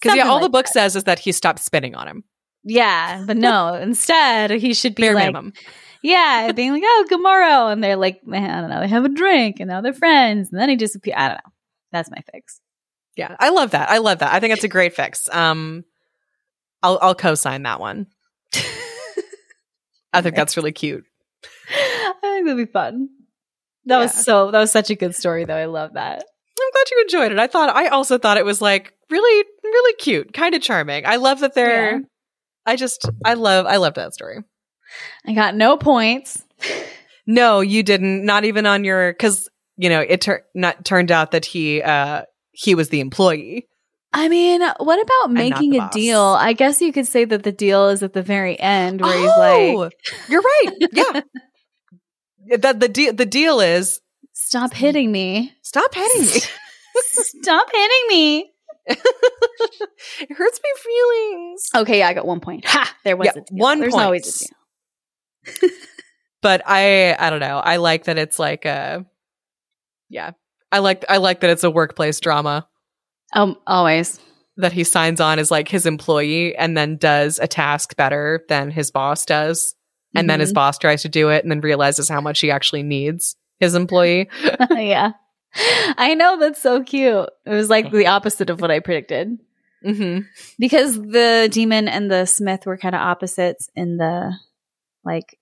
because yeah, all like the book that. says is that he stopped spitting on him. Yeah, but no, instead he should be Bare like, minimum. yeah, being like, oh, Gemaro, and they're like, man, I don't know, they have a drink, and now they're friends, and then he disappears. I don't know. That's my fix. Yeah, I love that. I love that. I think it's a great fix. Um, I'll I'll co-sign that one. I think that's really cute. I think that'd be fun. That yeah. was so that was such a good story though. I love that. I'm glad you enjoyed it. I thought I also thought it was like really, really cute, kind of charming. I love that they're yeah. I just I love I loved that story. I got no points. No, you didn't. Not even on your because you know, it tur- not turned out that he uh he was the employee. I mean, what about making a boss. deal? I guess you could say that the deal is at the very end where oh, he's like you're right. Yeah. That the deal the deal is stop hitting me. Stop hitting me. Stop hitting me. It hurts my feelings. Okay, yeah, I got one point. Ha! There was yeah, a deal. One There's point. always a deal. But I I don't know. I like that it's like a yeah. I like I like that it's a workplace drama. Um always. That he signs on as like his employee and then does a task better than his boss does. And mm-hmm. then his boss tries to do it and then realizes how much he actually needs his employee. Yeah. I know. That's so cute. It was like the opposite of what I predicted. Mm-hmm. Because the demon and the Smith were kind of opposites in the, like,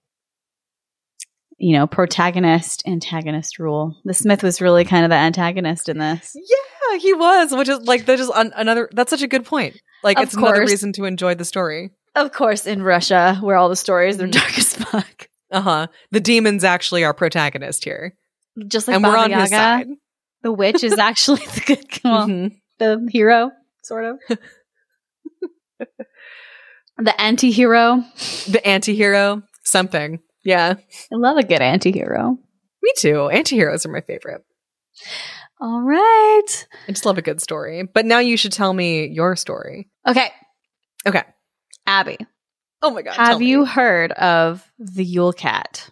you know, protagonist, antagonist rule. The Smith was really kind of the antagonist in this. Yeah, he was. Which is like, that's just an- another, that's such a good point. Like, of it's course. another reason to enjoy the story. Of course, in Russia, where all the stories are dark as fuck. Uh-huh. The demon's actually our protagonist here. Just like and Baba we're on Yaga, his side. The witch is actually the good, well, mm-hmm. the hero, sort of. The anti-hero. The anti-hero. Something. Yeah. I love a good anti-hero. Me too. Anti-heroes are my favorite. All right. I just love a good story. But now you should tell me your story. Okay. Okay. Abby. Oh my God. Have you heard of the Yule Cat?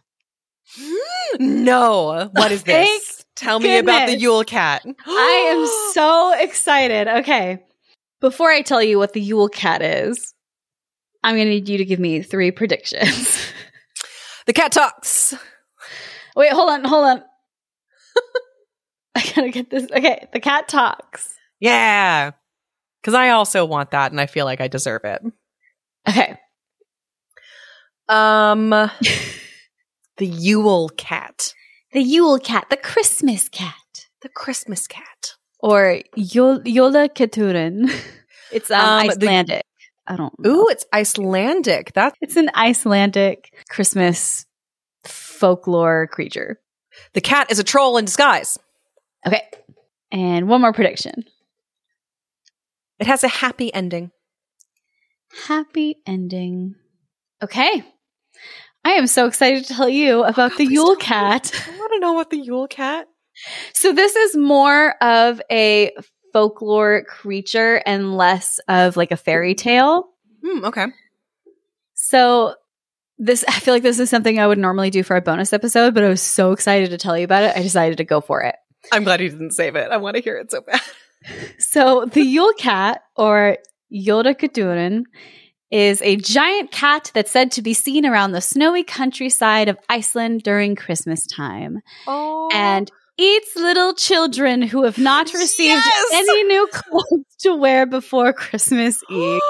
No. What is this? Thank tell goodness. me about the Yule Cat. I am so excited. Okay. Before I tell you what the Yule Cat is, I'm going to need you to give me three predictions. The cat talks. Wait, hold on. Hold on. I got to get this. Okay. The cat talks. Yeah. Because I also want that and I feel like I deserve it. Okay. Um, the Yule Cat. The Yule Cat. The Christmas Cat. The Christmas Cat. Or Yule, Jólakötturinn. It's um, um, Icelandic. The, I don't know. Ooh, it's Icelandic. That's- it's an Icelandic Christmas folklore creature. The cat is a troll in disguise. Okay. And one more prediction. It has a happy ending. Happy ending. Okay. I am so excited to tell you about oh God, the Yule Cat. I want to know about the Yule Cat. So this is more of a folklore creature and less of like a fairy tale. Mm, okay. So this, I feel like this is something I would normally do for a bonus episode, but I was so excited to tell you about it. I decided to go for it. I'm glad you didn't save it. I want to hear it so bad. So the Yule Cat or Jólakötturinn is a giant cat that's said to be seen around the snowy countryside of Iceland during Christmas time. Oh. And eats little children who have not received yes! any new clothes to wear before Christmas Eve.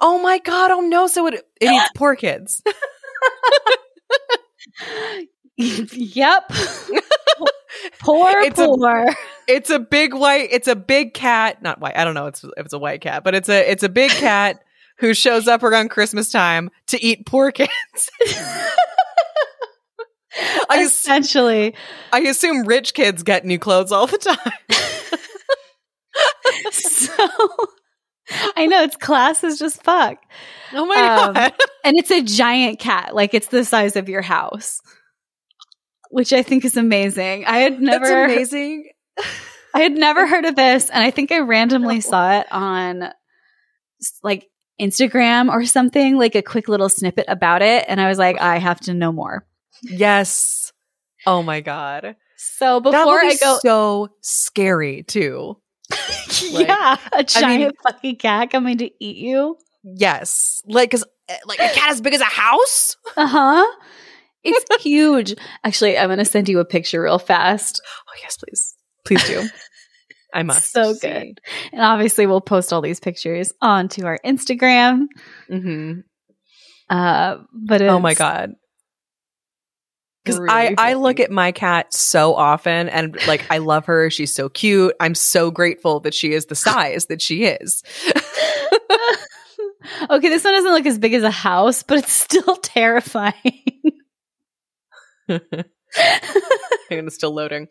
Oh my God. Oh no. So it, it eats poor kids. Yep. Poor, it's poor. A, it's a big white. It's a big cat. Not white. I don't know. It's if it's a white cat, but it's a it's a big cat who shows up around Christmas time to eat poor kids. I Essentially, I assume rich kids get new clothes all the time. So, I know, it's class is just fuck. Oh my um, God. And it's a giant cat. Like, it's the size of your house, which I think is amazing. I had never. That's amazing. I had never heard of this. And I think I randomly no. saw it on like Instagram or something, like a quick little snippet about it. And I was like, I have to know more. Yes. Oh my God. So before that would be I go, so scary too. Like, yeah, a giant I mean, fucking cat coming to eat you. Yes, like because like a cat as big as a house. Uh huh. It's huge. Actually, I'm gonna send you a picture real fast. Oh yes, please, please do. I must. So see. Good. And obviously, we'll post all these pictures onto our Instagram. Mm-hmm. Uh, but it's, oh my God. Because I, I look at my cat so often and like I love her. She's so cute. I'm so grateful that she is the size that she is. Okay, this one doesn't look as big as a house, but it's still terrifying. It's still loading.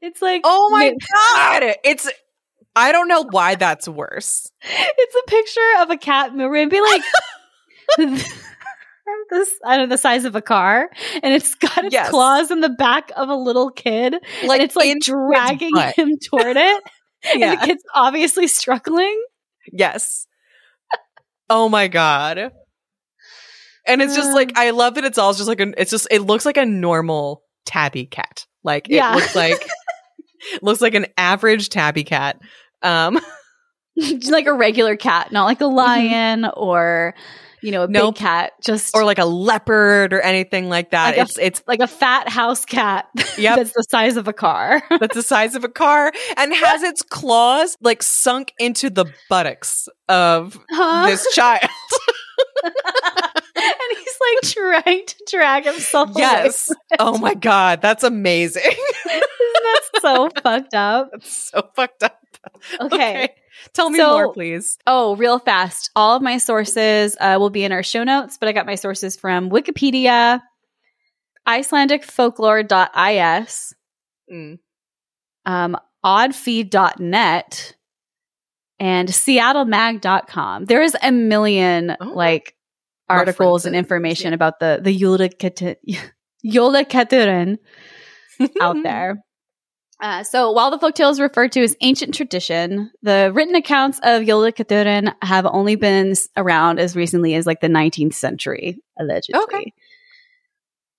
It's like, oh my maybe- God. It's, I don't know why that's worse. It's a picture of a cat. Maybe like... This, I don't know, the size of a car, and it's got its yes. claws in the back of a little kid, like, and it's like dragging him toward it. Yeah. And the kid's obviously struggling. Yes. Oh my God. And it's just like, I love that it's all just like a, it's just it looks like a normal tabby cat. Like it yeah. looks like looks like an average tabby cat. Um, like a regular cat, not like a lion or. You know, a nope. big cat, just or like a leopard or anything like that. Like it's a, it's like a fat house cat. Yep. That's the size of a car. That's the size of a car and has its claws like sunk into the buttocks of huh? this child. And he's like trying to drag himself. Yes. Away. Oh my God, that's amazing! Isn't that so fucked up? That's so fucked up. Okay. okay. Tell me so, more, please. Oh, real fast. All of my sources uh, will be in our show notes, but I got my sources from Wikipedia, Icelandic folklore dot I S, mm. um, oddfeed dot net, and seattle mag dot com. There is a million oh. like articles and information yeah. about the, the Yule Kötturinn out there. Uh, so while the folktale is referred to as ancient tradition, the written accounts of Jólakötturinn have only been around as recently as like the nineteenth century, allegedly. Okay.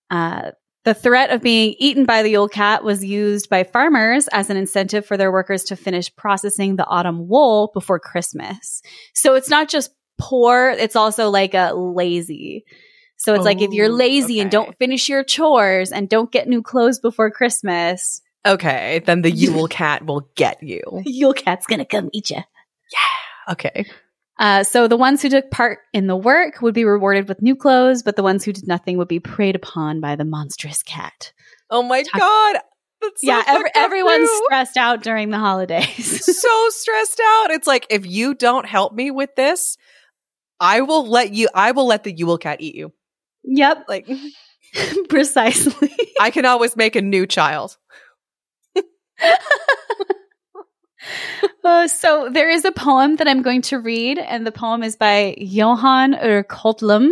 Uh, the threat of being eaten by the Yule Cat was used by farmers as an incentive for their workers to finish processing the autumn wool before Christmas. So it's not just poor, it's also like a lazy. So it's oh, like if you're lazy okay. and don't finish your chores and don't get new clothes before Christmas... Okay, then the Yule Cat will get you. Yule Cat's gonna come eat you. Yeah. Okay. Uh, so the ones who took part in the work would be rewarded with new clothes, but the ones who did nothing would be preyed upon by the monstrous cat. Oh my Talk- God. That's so yeah, ev- everyone's through. stressed out during the holidays. So stressed out. It's like, if you don't help me with this, I will let you, I will let the Yule Cat eat you. Yep. Like, precisely. I can always make a new child. uh, so there is a poem that I'm going to read, and the poem is by Jóhannes úr Kötlum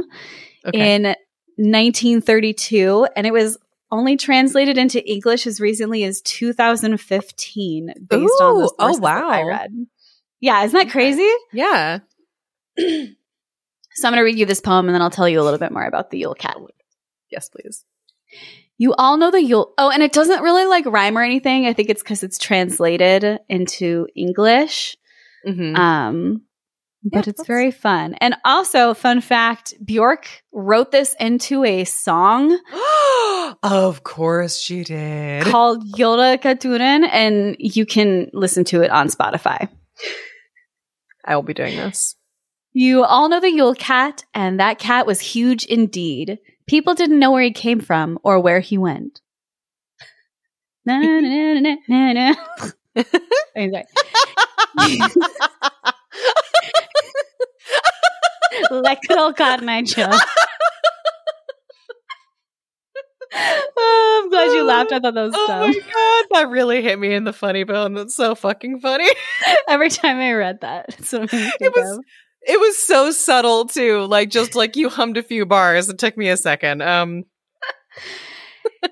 okay. in nineteen thirty-two, and it was only translated into English as recently as two thousand fifteen based Ooh, on the sources oh, wow. that I read. Yeah, isn't that crazy? Yeah. So I'm going to read you this poem, and then I'll tell you a little bit more about the Yule Cat. Yes, please. You all know the Yule... Oh, and it doesn't really, like, rhyme or anything. I think it's because it's translated into English. Mm-hmm. Um, but yeah, it's very fun. And also, fun fact, Björk wrote this into a song. Of course she did. Called Jólakötturinn, and you can listen to it on Spotify. I will be doing this. You all know the Yule Cat, and that cat was huge indeed. People didn't know where he came from or where he went. Na, na, na, na, na, na. I'm sorry. Like good old Carmichael. Oh, I'm glad you laughed. I thought that was dumb. Oh my God, That really hit me in the funny bone. That's so fucking funny. Every time I read that, it's what I'm it was. Of. It was so subtle too. Like just like you hummed a few bars. It took me a second. Um.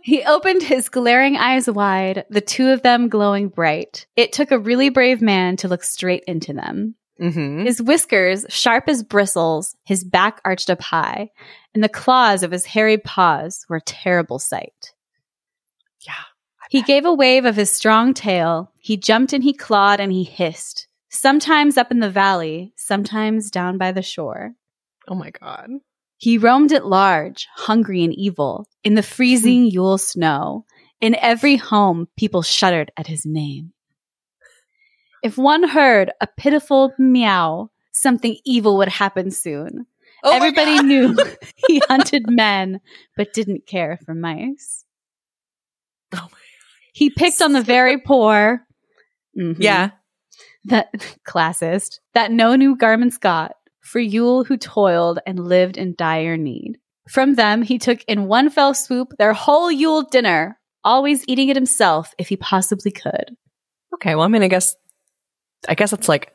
He opened his glaring eyes wide, the two of them glowing bright. It took a really brave man to look straight into them. Mm-hmm. His whiskers, sharp as bristles, his back arched up high, and the claws of his hairy paws were a terrible sight. Yeah. He gave a wave of his strong tail. He jumped and he clawed and he hissed, sometimes up in the valley, sometimes down by the shore. Oh, my God. He roamed at large, hungry and evil, in the freezing Yule snow. In every home, people shuddered at his name. If one heard a pitiful meow, something evil would happen soon. Oh Everybody knew he hunted men, but didn't care for mice. Oh my God. He picked on the very poor. Mm-hmm, yeah. That classist. That no new garments got. For Yule who toiled and lived in dire need. From them, he took in one fell swoop their whole Yule dinner, always eating it himself if he possibly could. Okay, well, I mean, I guess, I guess it's like,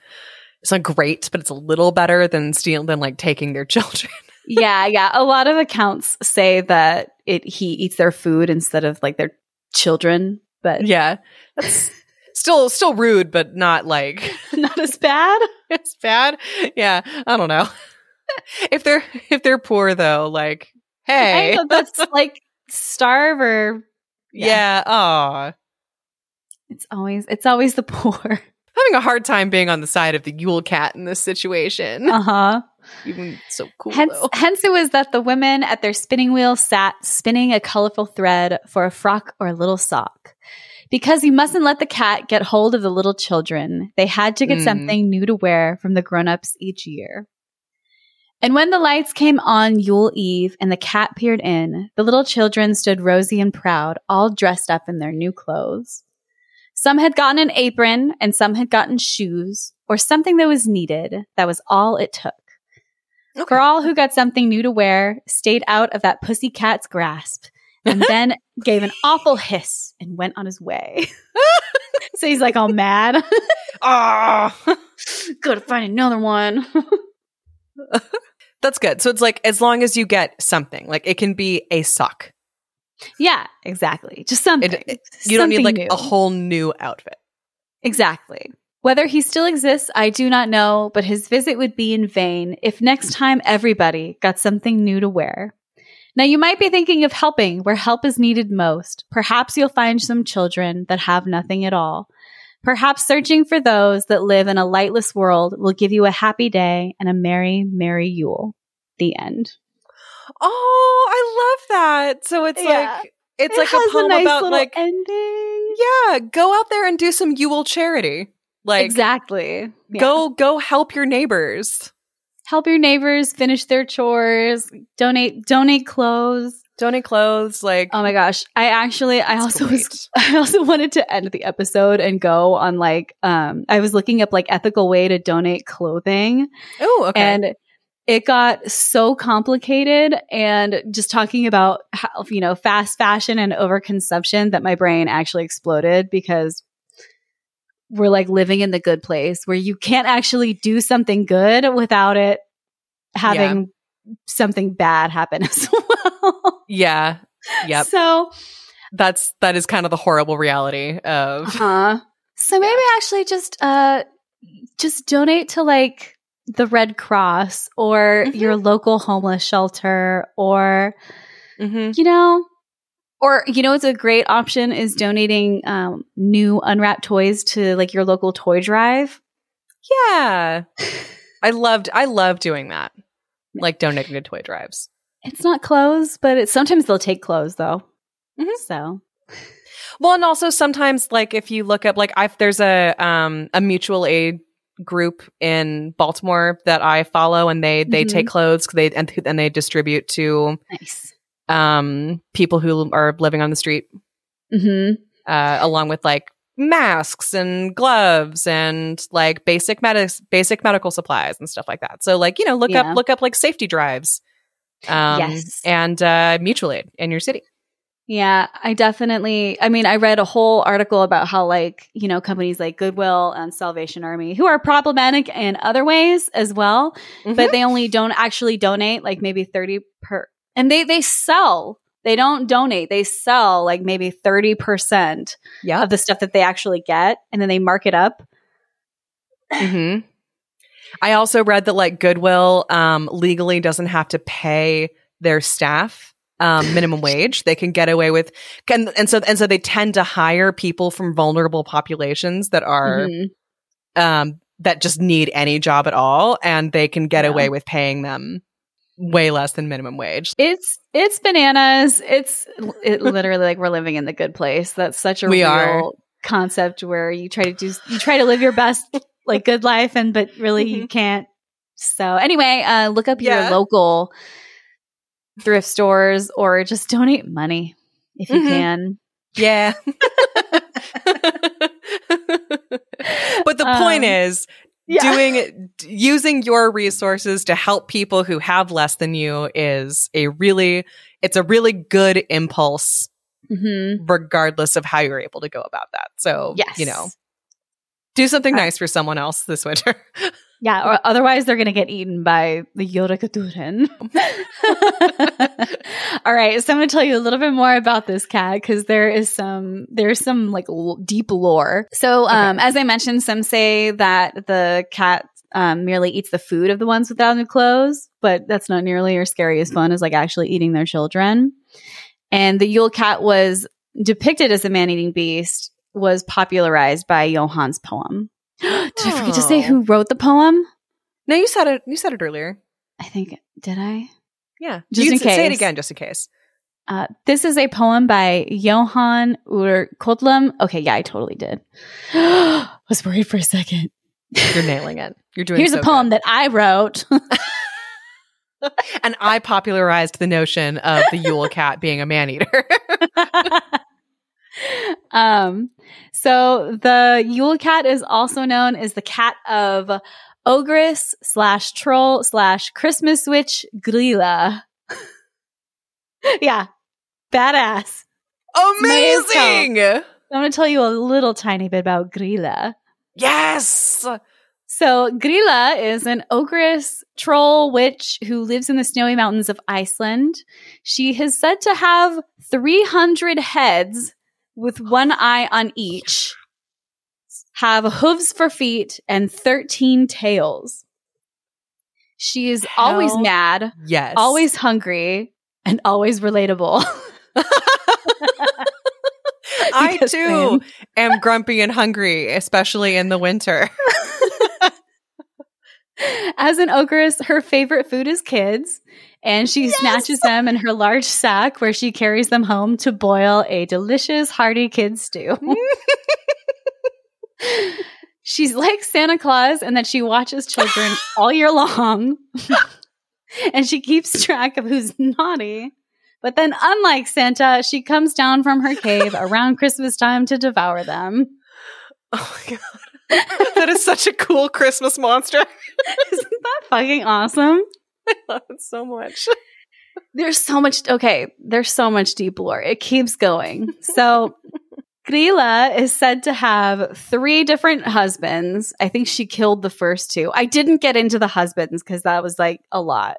it's not great, but it's a little better than steal than like taking their children. Yeah, yeah. A lot of accounts say that it he eats their food instead of like their children, but yeah, that's still still rude, but not like not as bad. It's bad. Yeah, I don't know. If they're if they're poor though, like hey, I know, that's like starve or yeah. Ah, yeah, it's always it's always the poor having a hard time being on the side of the Yule Cat in this situation. Uh huh. Even so cool. Hence, though. hence it was that the women at their spinning wheel sat spinning a colorful thread for a frock or a little sock. Because you mustn't let the cat get hold of the little children, they had to get mm. something new to wear from the grown-ups each year. And when the lights came on Yule Eve and the cat peered in, the little children stood rosy and proud, all dressed up in their new clothes. Some had gotten an apron and some had gotten shoes or something that was needed. That was all it took. Okay. For all who got something new to wear stayed out of that pussy cat's grasp. And then gave an awful hiss and went on his way. So he's like all mad. Oh, gotta find another one. That's good. So it's like as long as you get something, like it can be a sock. Yeah, exactly. Just something. It, it, you something don't need like new. A whole new outfit. Exactly. Whether he still exists, I do not know, but his visit would be in vain if next time everybody got something new to wear. Now, you might be thinking of helping where help is needed most. Perhaps you'll find some children that have nothing at all. Perhaps searching for those that live in a lightless world will give you a happy day and a merry, merry Yule. The end. Oh, I love that. So it's yeah. like it's it like a poem a nice about like ending. Yeah, go out there and do some Yule charity. Like exactly. Yeah. Go go help your neighbors. Help your neighbors finish their chores, donate donate clothes. Donate clothes, like oh my gosh. I actually I also was, I also wanted to end the episode and go on like um I was looking up like ethical way to donate clothing. Oh, okay. And it got so complicated and just talking about how, you know, fast fashion and overconsumption that my brain actually exploded because we're like living in the good place where you can't actually do something good without it having yeah. something bad happen as well. Yeah. Yep. So that's, that is kind of the horrible reality of. Uh-huh. So maybe yeah. actually just, uh, just donate to like the Red Cross or mm-hmm. your local homeless shelter or, mm-hmm. you know, Or, you know, it's a great option is donating um, new unwrapped toys to like your local toy drive. Yeah. I loved I love doing that. Like donating to toy drives. It's not clothes, but it's, sometimes they'll take clothes, though. Mm-hmm. So. Well, and also sometimes like if you look up like I there's a um, a mutual aid group in Baltimore that I follow and they they mm-hmm. take clothes they and, and they distribute to. Nice. Um, people who are living on the street, mm-hmm. uh, along with like masks and gloves and like basic med- basic medical supplies and stuff like that. So like, you know, look yeah. up, look up like safety drives, um, yes. and, uh, mutual aid in your city. Yeah, I definitely, I mean, I read a whole article about how, like, you know, companies like Goodwill and Salvation Army, who are problematic in other ways as well, mm-hmm. but they only don't actually donate like maybe thirty per, and they, they sell, they don't donate, they sell like maybe thirty percent yeah. of the stuff that they actually get, and then they mark it up. Mm-hmm. I also read that like Goodwill um, legally doesn't have to pay their staff Um, minimum wage. They can get away with can and so and so they tend to hire people from vulnerable populations that are mm-hmm. um that just need any job at all, and they can get yeah. away with paying them way less than minimum wage. It's it's bananas. It's it literally like we're living in the good place. That's such a we real are. concept where you try to do you try to live your best like good life, and but really mm-hmm. you can't. So anyway, uh look up yeah. your local thrift stores, or just donate money if you mm-hmm. can. Yeah. But the um, point is yeah. doing using your resources to help people who have less than you is a really it's a really good impulse mm-hmm. regardless of how you're able to go about that. So, yes. you know, do something uh, nice for someone else this winter. Yeah, or otherwise they're going to get eaten by the Jólakötturinn. All right, so I'm going to tell you a little bit more about this cat, because there is some there's some like l- deep lore. So, um, okay. as I mentioned, some say that the cat um, merely eats the food of the ones without new clothes, but that's not nearly as scary as fun as like actually eating their children. And the Yule Cat was depicted as a man-eating beast, was popularized by Johann's poem. Did I forget to say who wrote the poem? No, you said it. You said it earlier. I think. Did I? Yeah. Just you in case. Say it again, just in case. Uh, this is a poem by Jóhannes úr Kötlum. Okay, yeah, I totally did. I was worried for a second. You're nailing it. You're doing. Here's so a poem good. that I wrote, and I popularized the notion of the Yule Cat being a man eater. Um, so the Yule Cat is also known as the cat of ogress slash troll slash Christmas witch Grilla. Yeah. Badass. Amazing. I'm going to tell you a little tiny bit about Grilla. Yes. So Grilla is an ogress troll witch who lives in the snowy mountains of Iceland. She is said to have three hundred heads with one eye on each, have hooves for feet, and thirteen tails. She is Hell always mad, yes. always hungry, and always relatable. I, too, am grumpy and hungry, especially in the winter. As an ogress, her favorite food is kids, and she yes! snatches them in her large sack, where she carries them home to boil a delicious, hearty kid stew. She's like Santa Claus in that she watches children all year long, and she keeps track of who's naughty. But then, unlike Santa, she comes down from her cave around Christmas time to devour them. Oh, my God. That is such a cool Christmas monster. Isn't that fucking awesome? I love it so much. There's so much. Okay. There's so much deep lore. It keeps going. So Grilla is said to have three different husbands. I think she killed the first two. I didn't get into the husbands because that was like a lot.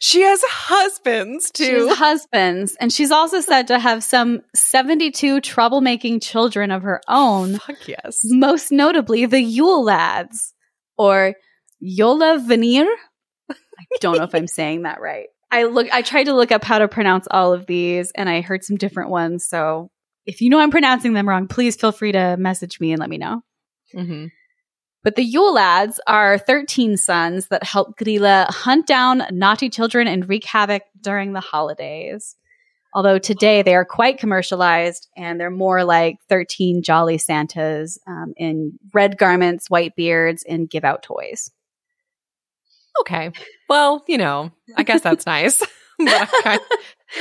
She has husbands too. She has husbands. And she's also said to have some seventy-two troublemaking children of her own. Fuck yes. Most notably the Yule Lads, or Jólakötturinn. I don't know if I'm saying that right. I look. I tried to look up how to pronounce all of these, and I heard some different ones. So if you know I'm pronouncing them wrong, please feel free to message me and let me know. Mm-hmm. But the Yule Lads are thirteen sons that help Grilla hunt down naughty children and wreak havoc during the holidays. Although today they are quite commercialized, and they're more like thirteen jolly Santas um, in red garments, white beards, and give out toys. Okay. Well, you know, I guess that's nice. But I kind,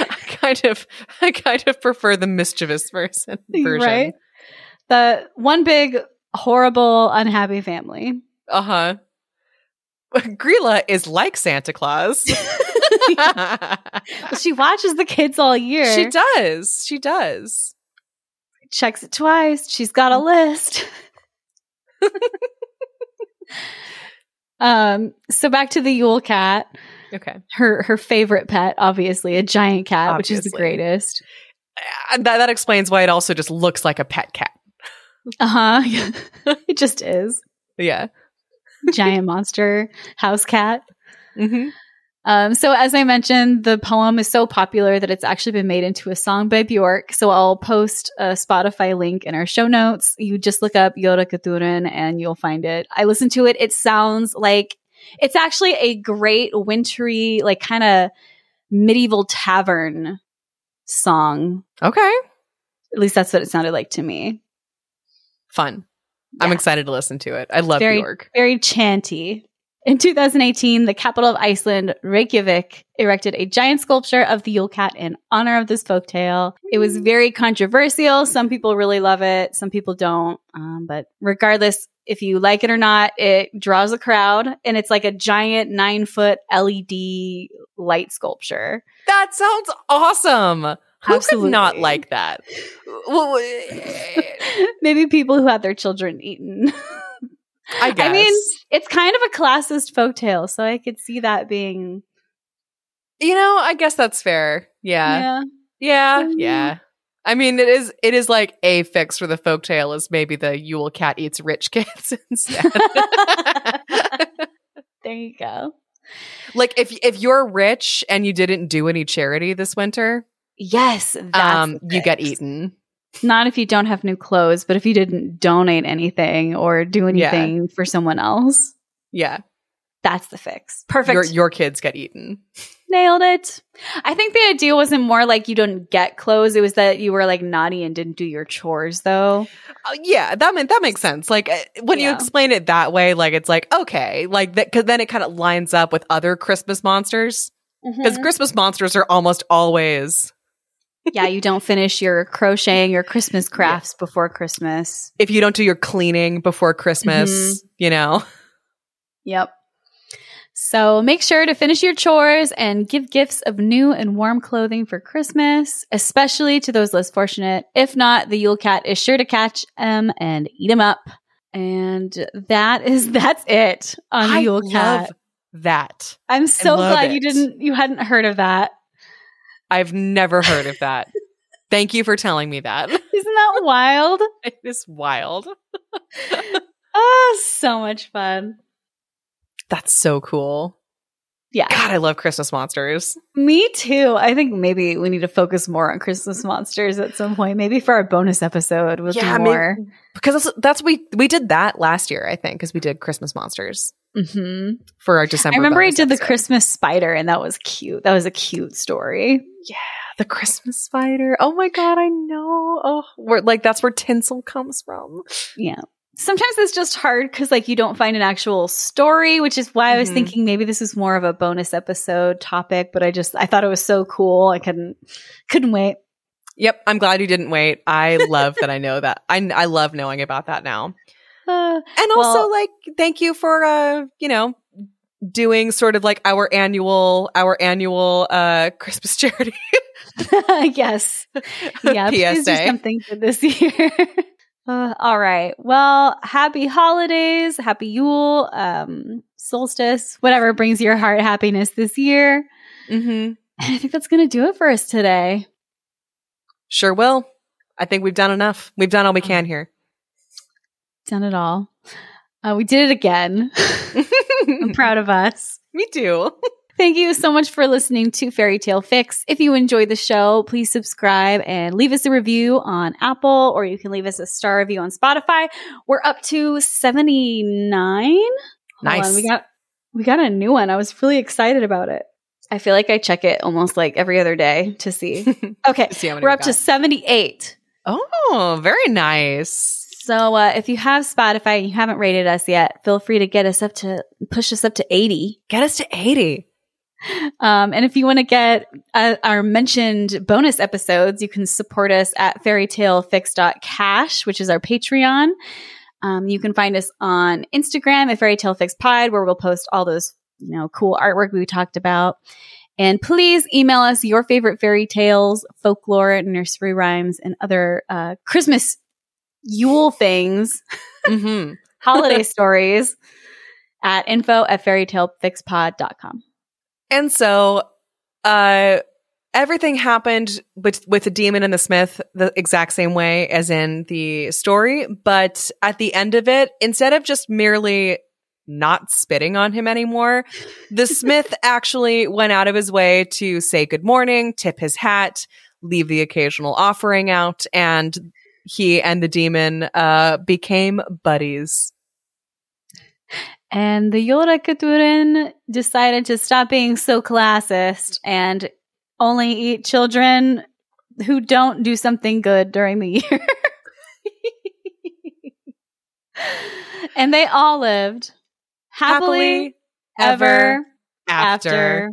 I kind of I kind of prefer the mischievous version. Right? The one big horrible, unhappy family. Uh-huh. Grilla is like Santa Claus. Well, she watches the kids all year. She does. She does. Checks it twice. She's got a list. Um. So back to the Yule Cat. Okay. Her her favorite pet, obviously, a giant cat, obviously. Which is the greatest. And that, that explains why it also just looks like a pet cat. Uh huh. It just is. Yeah. Giant monster house cat. Mm-hmm. Um, so as I mentioned, the poem is so popular that it's actually been made into a song by Björk. So I'll post a Spotify link in our show notes. You just look up Jólakötturinn and you'll find it. I listened to it. It sounds like it's actually a great wintry, like kind of medieval tavern song. Okay. At least that's what it sounded like to me. Fun. Yeah. I'm excited to listen to it. I love very, Björk. Very chanty. In two thousand eighteen, the capital of Iceland, Reykjavik, erected a giant sculpture of the Yule Cat in honor of this folktale. It was very controversial. Some people really love it. Some people don't. Um, but regardless, if you like it or not, it draws a crowd. And it's like a giant nine-foot L E D light sculpture. That sounds awesome. Who Absolutely. Could not like that? Maybe people who had their children eaten. I guess. I mean, it's kind of a classist folktale, so I could see that being... You know, I guess that's fair. Yeah. Yeah. Yeah. yeah. I mean, it is It is like a fix for the folktale is maybe the Yule Cat eats rich kids instead. There you go. Like, if if you're rich and you didn't do any charity this winter... Yes, that's um, you get eaten. Not if you don't have new clothes, but if you didn't donate anything or do anything yeah. for someone else. Yeah. That's the fix. Perfect. Your, your kids get eaten. Nailed it. I think the idea wasn't more like you didn't get clothes. It was that you were like naughty and didn't do your chores, though. Uh, yeah, that ma- that makes sense. Like when yeah. you explain it that way, like it's like, okay, like that, because then it kind of lines up with other Christmas monsters. Because mm-hmm. Christmas monsters are almost always... Yeah, you don't finish your crocheting, your Christmas crafts yeah. before Christmas. If you don't do your cleaning before Christmas, mm-hmm. you know. Yep. So make sure to finish your chores and give gifts of new and warm clothing for Christmas, especially to those less fortunate. If not, the Yule Cat is sure to catch them and eat them up. And that is that's it on the Yule Cat. I love that. I'm so glad it. you didn't you hadn't heard of that. I've never heard of that. Thank you for telling me that. Isn't that wild? It is wild. Oh, so much fun. That's so cool. Yeah. God, I love Christmas monsters. Me too. I think maybe we need to focus more on Christmas monsters at some point. Maybe for our bonus episode, we'll yeah, do more. Maybe, because that's, that's we we did that last year, I think, because we did Christmas monsters. Mm-hmm. For our December, I remember I did episode. The Christmas spider, and that was cute. That was a cute story. Yeah, the Christmas spider. Oh my god, I know. Oh, we're like that's where tinsel comes from. Yeah. Sometimes it's just hard because like you don't find an actual story, which is why mm-hmm. I was thinking maybe this is more of a bonus episode topic. But I just I thought it was so cool. I couldn't couldn't wait. Yep, I'm glad you didn't wait. I love that. I know that. I I love knowing about that now. Uh, and also, well, like, thank you for, uh, you know, doing sort of like our annual, our annual uh, Christmas charity. Yes. Yeah. P S A. Please do something for this year. uh, all right. Well, happy holidays. Happy Yule, um, solstice, whatever brings your heart happiness this year. Mm-hmm. And I think that's going to do it for us today. Sure will. I think we've done enough. We've done all we can here. Done it all. Uh, we did it again. I'm proud of us. Me too. Thank you so much for listening to Fairy Tale Fix. If you enjoyed the show, please subscribe and leave us a review on Apple, or you can leave us a star review on Spotify. We're up to seventy-nine. Nice. Hold on, we got we got a new one. I was really excited about it. I feel like I check it almost like every other day to see. Okay, see we're up we to seventy-eight. Oh, very nice. So uh, if you have Spotify and you haven't rated us yet, feel free to get us up to push us up to eighty. Get us to eighty. Um, and if you want to get uh, our mentioned bonus episodes, you can support us at fairytalefix dot cash, which is our Patreon. Um, you can find us on Instagram at fairytalefixpod, where we'll post all those you know cool artwork we talked about. And please email us your favorite fairy tales, folklore, nursery rhymes, and other uh, Christmas Yule things, mm-hmm. holiday stories at info at fairytalefixpod dot com. And so uh, everything happened with, with the demon and the smith the exact same way as in the story. But at the end of it, instead of just merely not spitting on him anymore, the smith actually went out of his way to say good morning, tip his hat, leave the occasional offering out, and he and the demon uh, became buddies. And the Jólakötturinn decided to stop being so classist and only eat children who don't do something good during the year. And they all lived happily, happily ever, ever after. after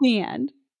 the end.